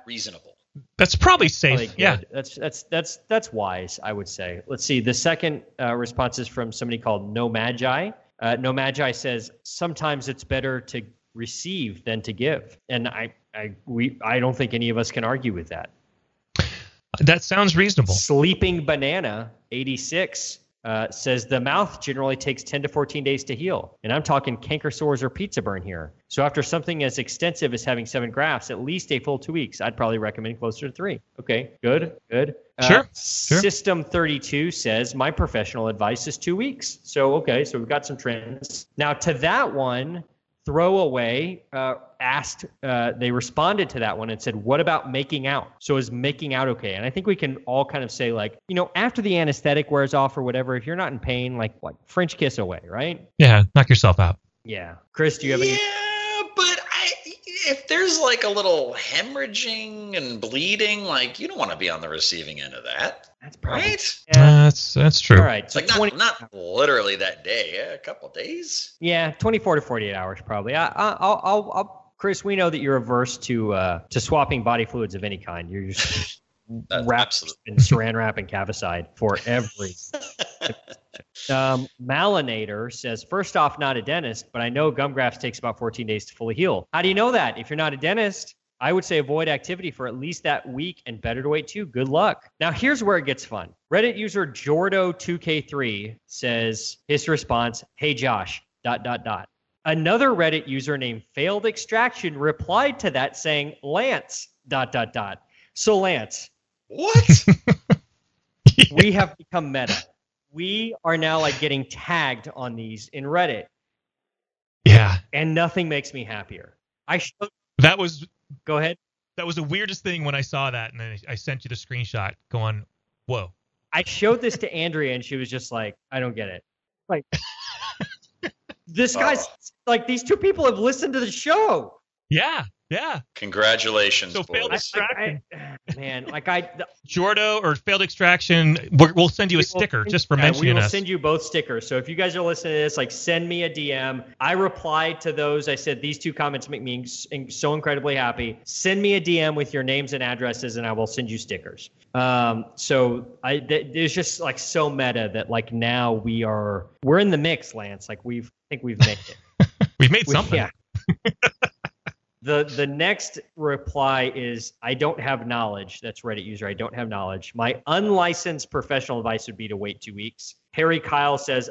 reasonable. That's probably safe. Probably yeah, that's wise. I would say. Let's see. The second response is from somebody called No Magi. No Magi says sometimes it's better to receive than to give, and I don't think any of us can argue with that. That sounds reasonable. Sleeping Banana 86. Says the mouth generally takes 10 to 14 days to heal. And I'm talking canker sores or pizza burn here. So after something as extensive as having 7 grafts, at least a full 2 weeks, I'd probably recommend closer to 3. Okay, good. Sure. System 32 says my professional advice is 2 weeks. So, okay, so we've got some trends. Now to that one, Throwaway asked, they responded to that one and said, what about making out? So is making out okay? And I think we can all kind of say, like, you know, after the anesthetic wears off or whatever, if you're not in pain, like French kiss away, right? Yeah, knock yourself out. Yeah. Chris, do you have any? Yeah, but if there's like a little hemorrhaging and bleeding, like, you don't want to be on the receiving end of that. That's probably right. Yeah. That's true. All right, so like not literally that day. Yeah, a couple of days. Yeah, 24 to 48 hours probably. I'll Chris, we know that you're averse to swapping body fluids of any kind. You're just wrapped in Saran wrap and Cavicide for every. Malinator says, first off, not a dentist, but I know gum grafts takes about 14 days to fully heal. How do you know that if you're not a dentist? I would say avoid activity for at least that week and better to wait too. Good luck. Now, here's where it gets fun. Reddit user Jordo2k3 says his response, hey, Josh, ... Another Reddit user named Failed Extraction replied to that saying, Lance, ... So, Lance, what? Yeah. We have become meta. We are now like getting tagged on these in Reddit. Yeah. And nothing makes me happier. Go ahead. That was the weirdest thing when I saw that. And then I sent you the screenshot going, whoa. I showed this to Andrea and she was just like, I don't get it. Like, this guy's like, these two people have listened to the show. Yeah. Yeah. Congratulations. So boys. Failed Extraction. Jordo or Failed Extraction, we'll send you a sticker just for mentioning us. We will send you both stickers. So if you guys are listening to this, like send me a DM. I replied to those. I said, these two comments make me so incredibly happy. Send me a DM with your names and addresses and I will send you stickers. There's just like so meta that like now we're in the mix, Lance. Like I think we've made it. We've made something. Yeah. The next reply is, I don't have knowledge. That's Reddit user. I don't have knowledge. My unlicensed professional advice would be to wait 2 weeks. Harry Kyle says,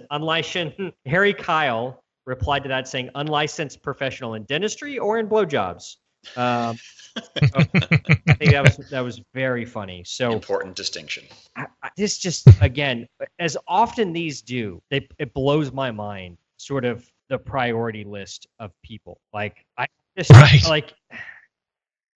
Harry Kyle replied to that saying, unlicensed professional in dentistry or in blowjobs. I think that was very funny. So important distinction. This just, again, as often these do, it blows my mind, sort of the priority list of people. Like, right. Like,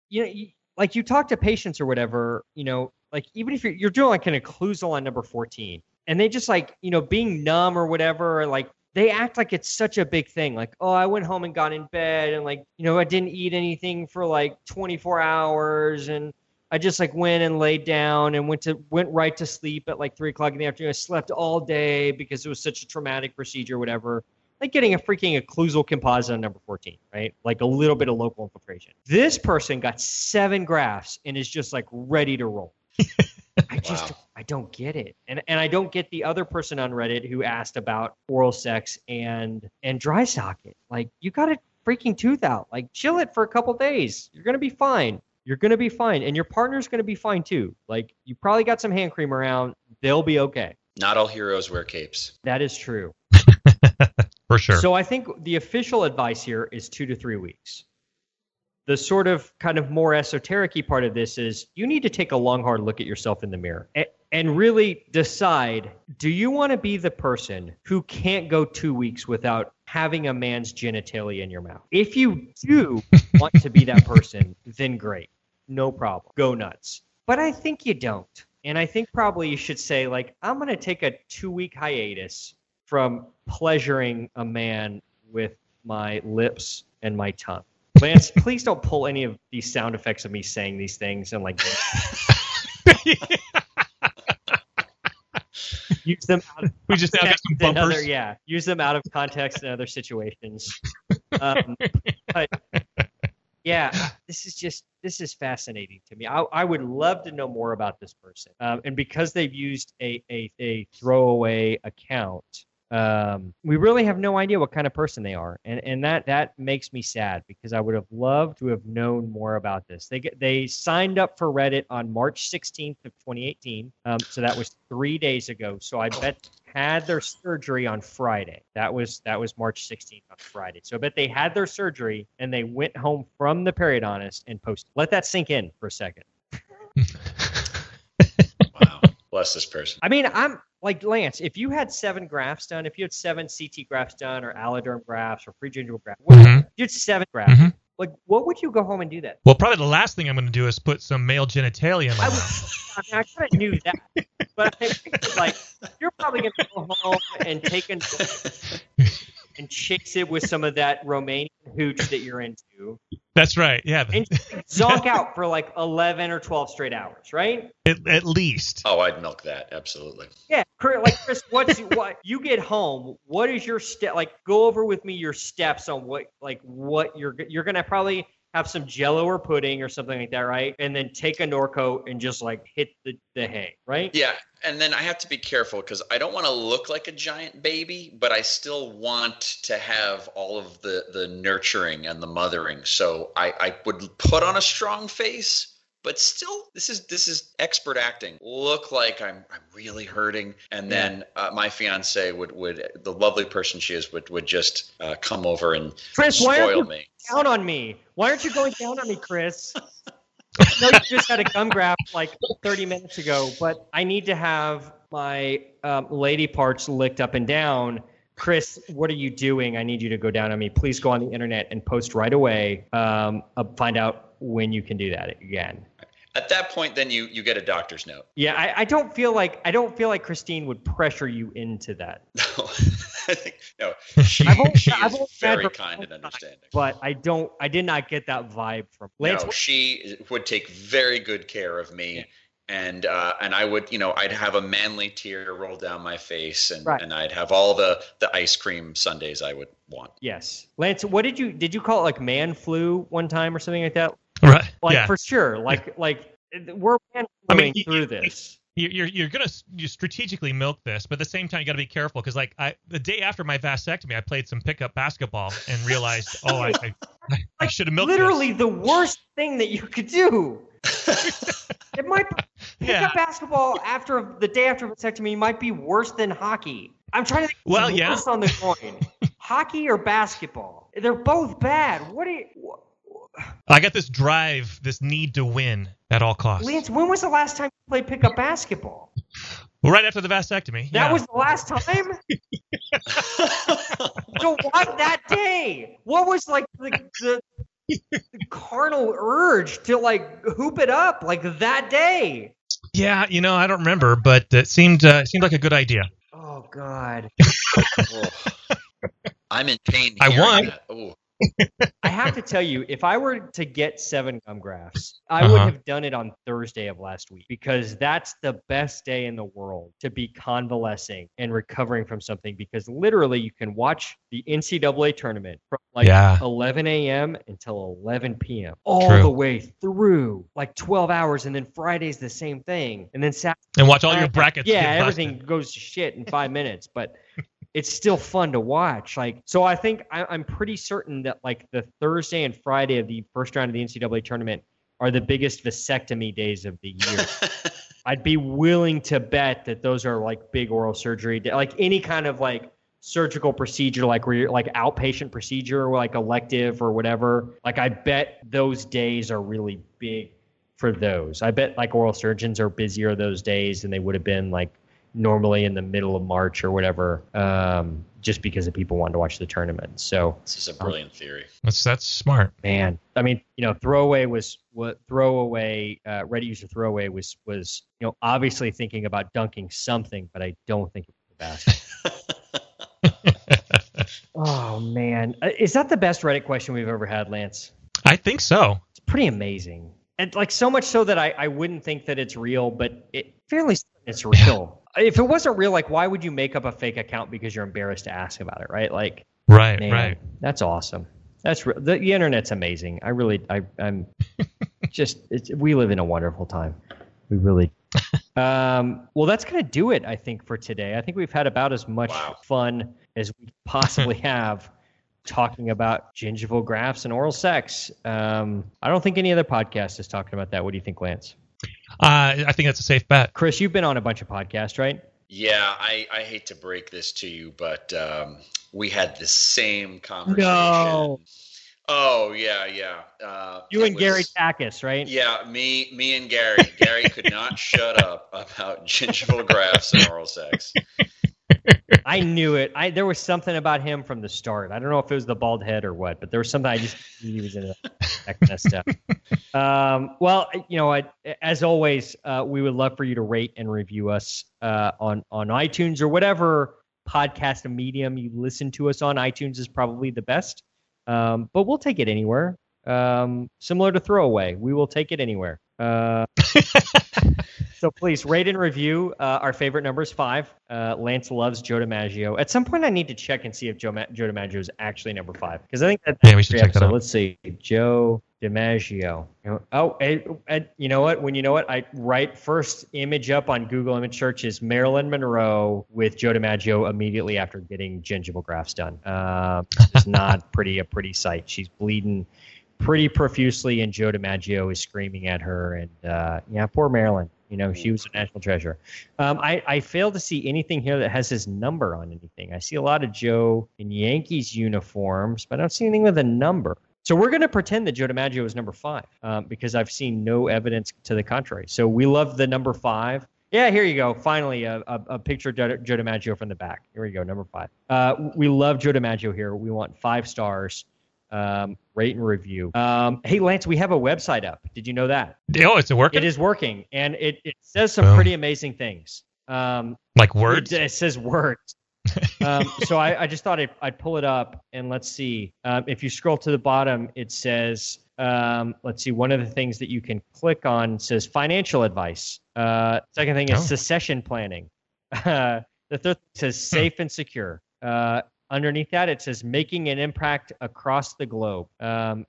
you know, like you talk to patients or whatever, you know, like even if you're doing like an occlusal on number 14 and they just like, you know, being numb or whatever, or like they act like it's such a big thing. Like, oh, I went home and got in bed and like, you know, I didn't eat anything for like 24 hours. And I just like went and laid down and went right to sleep at like 3:00 in the afternoon. I slept all day because it was such a traumatic procedure, whatever. Like getting a freaking occlusal composite on number 14, right? Like a little bit of local infiltration. This person got 7 grafts and is just like ready to roll. I don't get it. And I don't get the other person on Reddit who asked about oral sex and dry socket. Like you got a freaking tooth out, like chill it for a couple days. You're going to be fine. You're going to be fine. And your partner's going to be fine too. Like you probably got some hand cream around. They'll be okay. Not all heroes wear capes. That is true. For sure. So I think the official advice here is 2 to 3 weeks. The sort of kind of more esoteric-y part of this is you need to take a long, hard look at yourself in the mirror and really decide, do you want to be the person who can't go 2 weeks without having a man's genitalia in your mouth? If you do want to be that person, then great. No problem. Go nuts. But I think you don't. And I think probably you should say, like, I'm going to take a 2-week hiatus from pleasuring a man with my lips and my tongue. Lance, please don't pull any of these sound effects of me saying these things and like use them out of we just have some bumpers. Use them out of context in other situations. But yeah, this is fascinating to me. I would love to know more about this person. And because they've used a throwaway account, we really have no idea what kind of person they are. And that makes me sad because I would have loved to have known more about this. They signed up for Reddit on March 16th of 2018. So that was 3 days ago. So I bet they had their surgery on Friday. That was March 16th on Friday. So I bet they had their surgery and they went home from the periodontist and posted. Let that sink in for a second. Wow. Bless this person. I mean, I'm like, Lance, if you had 7 grafts done, if you had 7 CT grafts done or Alloderm grafts or pregingival grafts, if you had 7 grafts, like, what would you go home and do that? Well, probably the last thing I'm going to do is put some male genitalia in my mouth. I kind of knew that. But I think, like, you're probably going to go home and take a and chase it with some of that Romanian hooch that you're into. That's right. Yeah. And zonk out for like 11 or 12 straight hours, right? At least. Oh, I'd milk that. Absolutely. Yeah. Like, Chris, what you get home, what is your step? Like, go over with me your steps on what, like, what you're going to probably have some Jell-O or pudding or something like that, right? And then take a Norco and just like hit the hay, right? Yeah. And then I have to be careful because I don't want to look like a giant baby, but I still want to have all of the nurturing and the mothering. So I would put on a strong face. But still, this is expert acting. Look like I'm really hurting, and then my fiance would the lovely person she is would just come over and Chris, spoil why aren't you me. Down on me? Why aren't you going down on me, Chris? No, you just had a gum graft like 30 minutes ago, but I need to have my lady parts licked up and down. Chris, what are you doing? I need you to go down on me. Please go on the internet and post right away. Find out when you can do that again. At that point, then you get a doctor's note. Yeah, I don't feel like Christine would pressure you into that. No, I think no. She is very kind and understanding. But I did not get that vibe from Lance. No, she would take very good care of me. Yeah. And I would, I'd have a manly tear roll down my face and I'd have all the ice cream sundaes I would want. Yes. Lance, what did you call it like man flu one time or something like that? Right. Like yeah. For sure. Like we're man fluing through this. You're gonna strategically milk this, but at the same time you got to be careful because like the day after my vasectomy, I played some pickup basketball and realized, I should have milked. Literally this. The worst thing that you could do. It might pick up basketball after the day after vasectomy might be worse than hockey. I'm trying to think worse on the coin. Hockey or basketball? They're both bad. I got this drive, this need to win at all costs. Lance, when was the last time you played pickup basketball? Well, right after the vasectomy. That was the last time? So why that day? What was like the carnal urge to like hoop it up like that day? Yeah, I don't remember, but it seemed like a good idea. Oh God. Oh. I'm in pain. I won. Oh. I have to tell you, if I were to get 7 gum grafts, I would have done it on Thursday of last week because that's the best day in the world to be convalescing and recovering from something because literally you can watch the NCAA tournament from 11 a.m. until 11 p.m. all the way through 12 hours. And then Friday's the same thing. And then Saturday. And watch all your brackets. Yeah, everything goes to shit in 5 minutes. But it's still fun to watch. So I think I'm pretty certain that the Thursday and Friday of the first round of the NCAA tournament are the biggest vasectomy days of the year. I'd be willing to bet that those are big oral surgery, any kind of surgical procedure, where you're outpatient procedure or elective or whatever. I bet those days are really big for those. I bet oral surgeons are busier those days than they would have been normally in the middle of March or whatever, just because of people wanting to watch the tournament. So this is a brilliant theory. That's smart, man. I mean, ready user throwaway was obviously thinking about dunking something, but I don't think it was the basket. Oh man, is that the best Reddit question we've ever had, Lance? I think so. It's pretty amazing, and so much so that I wouldn't think that it's real, but it's real. If it wasn't real, why would you make up a fake account because you're embarrassed to ask about it, right? Right, man, right. That's awesome. That's the internet's amazing. I really, I'm just. We live in a wonderful time. We really. Well, that's gonna do it. I think for today. I think we've had about as much fun as we possibly have talking about gingival grafts and oral sex. I don't think any other podcast is talking about that. What do you think, Lance? I think that's a safe bet. Chris, you've been on a bunch of podcasts, right? Yeah, I hate to break this to you, but we had the same conversation. No. Oh, yeah. You and Gary Takis, right? Yeah, me and Gary. Gary could not shut up about gingival grafts and oral sex. I knew it. There was something about him from the start. I don't know if it was the bald head or what, but there was something I just knew he was into that kind of stuff. Well, as always, we would love for you to rate and review us on iTunes or whatever podcast medium you listen to us on. iTunes is probably the best, but we'll take it anywhere. Similar to Throwaway, we will take it anywhere. So please rate and review. Our favorite number is 5. Lance loves Joe DiMaggio. At some point, I need to check and see if Joe DiMaggio is actually number 5. Because I think that's we should check that out. Let's see. Joe DiMaggio. Oh, and you know what? When you know what? I write first image up on Google Image Search is Marilyn Monroe with Joe DiMaggio immediately after getting gingival grafts done. It's not a pretty sight. She's bleeding pretty profusely, and Joe DiMaggio is screaming at her. And poor Marilyn. You know, she was a national treasure. I fail to see anything here that has his number on anything. I see a lot of Joe in Yankees uniforms, but I don't see anything with a number. So we're going to pretend that Joe DiMaggio is number 5 because I've seen no evidence to the contrary. So we love the number 5. Yeah, here you go. Finally, a picture of Joe DiMaggio from the back. Here we go, number 5. We love Joe DiMaggio here. We want 5 stars. Rate and review. Hey, Lance, we have a website up. Did you know that? Oh, it's working? It is working, and it says some pretty amazing things. Like words? It says words. So I just thought I'd pull it up, and let's see. If you scroll to the bottom, it says, one of the things that you can click on says financial advice. Second thing is succession planning. The third thing says safe and secure. Underneath that, it says making an impact across the globe.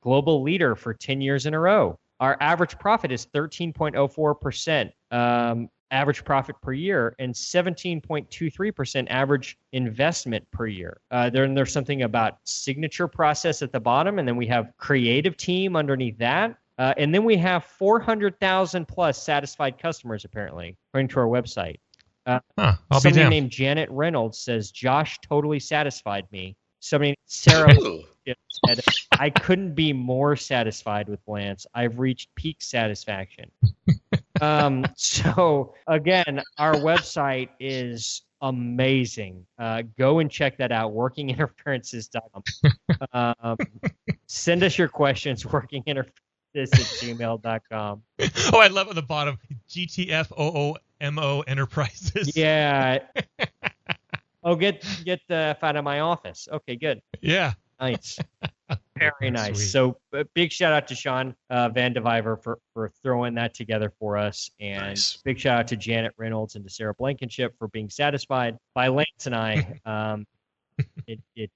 Global leader for 10 years in a row. Our average profit is 13.04%. Average profit per year and 17.23% average investment per year. Then there's something about signature process at the bottom. And then we have creative team underneath that. And then we have 400,000 plus satisfied customers, apparently, according to our website. Somebody named Janet Reynolds says, Josh totally satisfied me. Somebody, Sarah, said, I couldn't be more satisfied with Lance. I've reached peak satisfaction. So, again, our website is amazing. Go and check that out, workinginterferences.com. Send us your questions, workinginterferences@gmail.com. Oh, I love on the bottom, GTFOO. MO Enterprises. Yeah. Oh, get the F out of my office. Okay, good. Yeah. Nice. Very nice. Sweet. So a big shout out to Sean Van Deviver for throwing that together for us. And Big shout out to Janet Reynolds and to Sarah Blankenship for being satisfied by Lance and I. We're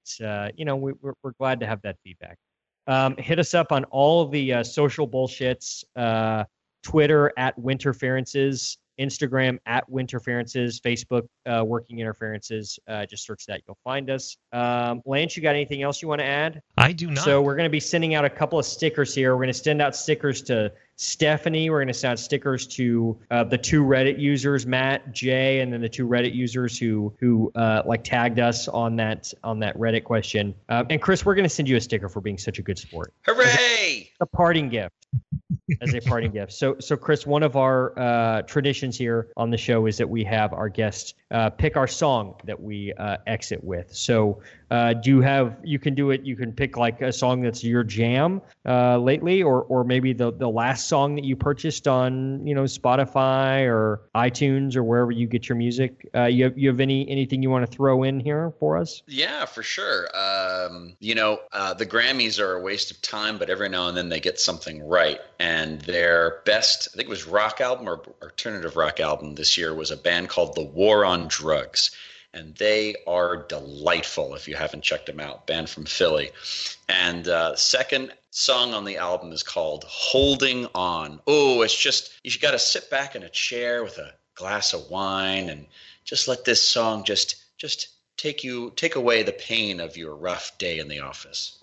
glad to have that feedback. Hit us up on all the social bullshits, Twitter @Winterferences. Instagram @Winterferences, Facebook Working Interferences. Just search that. You'll find us. Lance, you got anything else you want to add? I do not. So we're going to be sending out a couple of stickers here. We're going to send out stickers to Stephanie. We're going to send out stickers to the 2 Reddit users, Matt, Jay, and then the 2 Reddit users who tagged us on that Reddit question. And Chris, we're going to send you a sticker for being such a good sport. Hooray! A parting gift. As a parting gift. So Chris, one of our traditions here on the show is that we have our guests pick our song that we exit with. So you can pick like a song that's your jam lately, or maybe the last song that you purchased on, Spotify or iTunes or wherever you get your music. You have anything you want to throw in here for us? Yeah, for sure. The Grammys are a waste of time, but every now and then they get something right. And their best, I think it was rock album or alternative rock album this year, was a band called The War on Drugs. And they are delightful if you haven't checked them out. Band from Philly. And second song on the album is called Holding On. Oh, it's just, you got to sit back in a chair with a glass of wine and just let this song just take away the pain of your rough day in the office.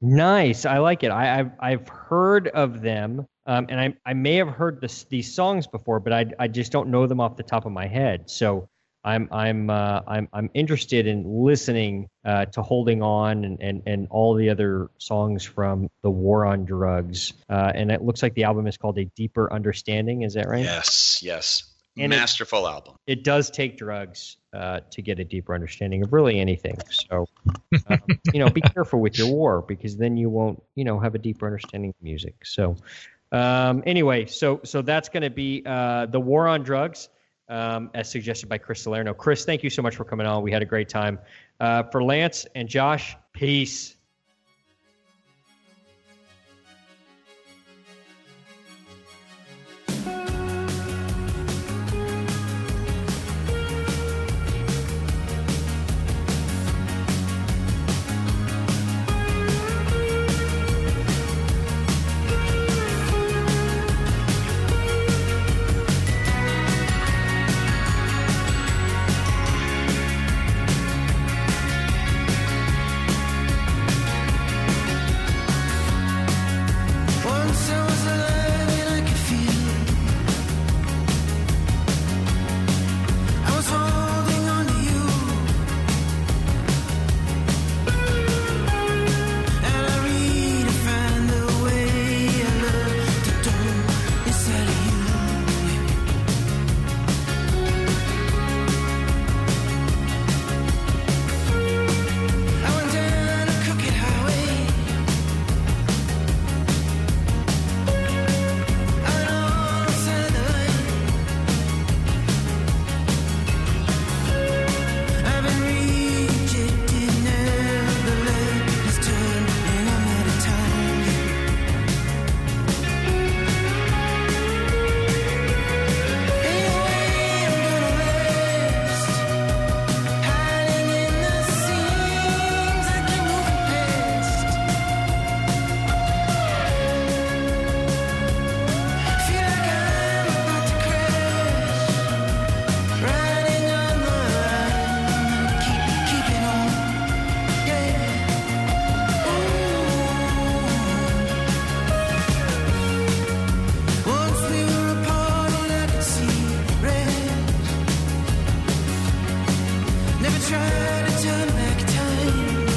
Nice. I like it. I've heard of them, and I may have heard these songs before, but I just don't know them off the top of my head. So I'm interested in listening to Holding On and all the other songs from The War on Drugs. And it looks like the album is called A Deeper Understanding. Is that right? Yes. And masterful album. It does take drugs to get a deeper understanding of really anything. So, be careful with your war, because then you won't, have a deeper understanding of music. So, anyway, so that's going to be The War on Drugs, as suggested by Chris Salerno. Chris, thank you so much for coming on. We had a great time. For Lance and Josh, peace. try to turn back time.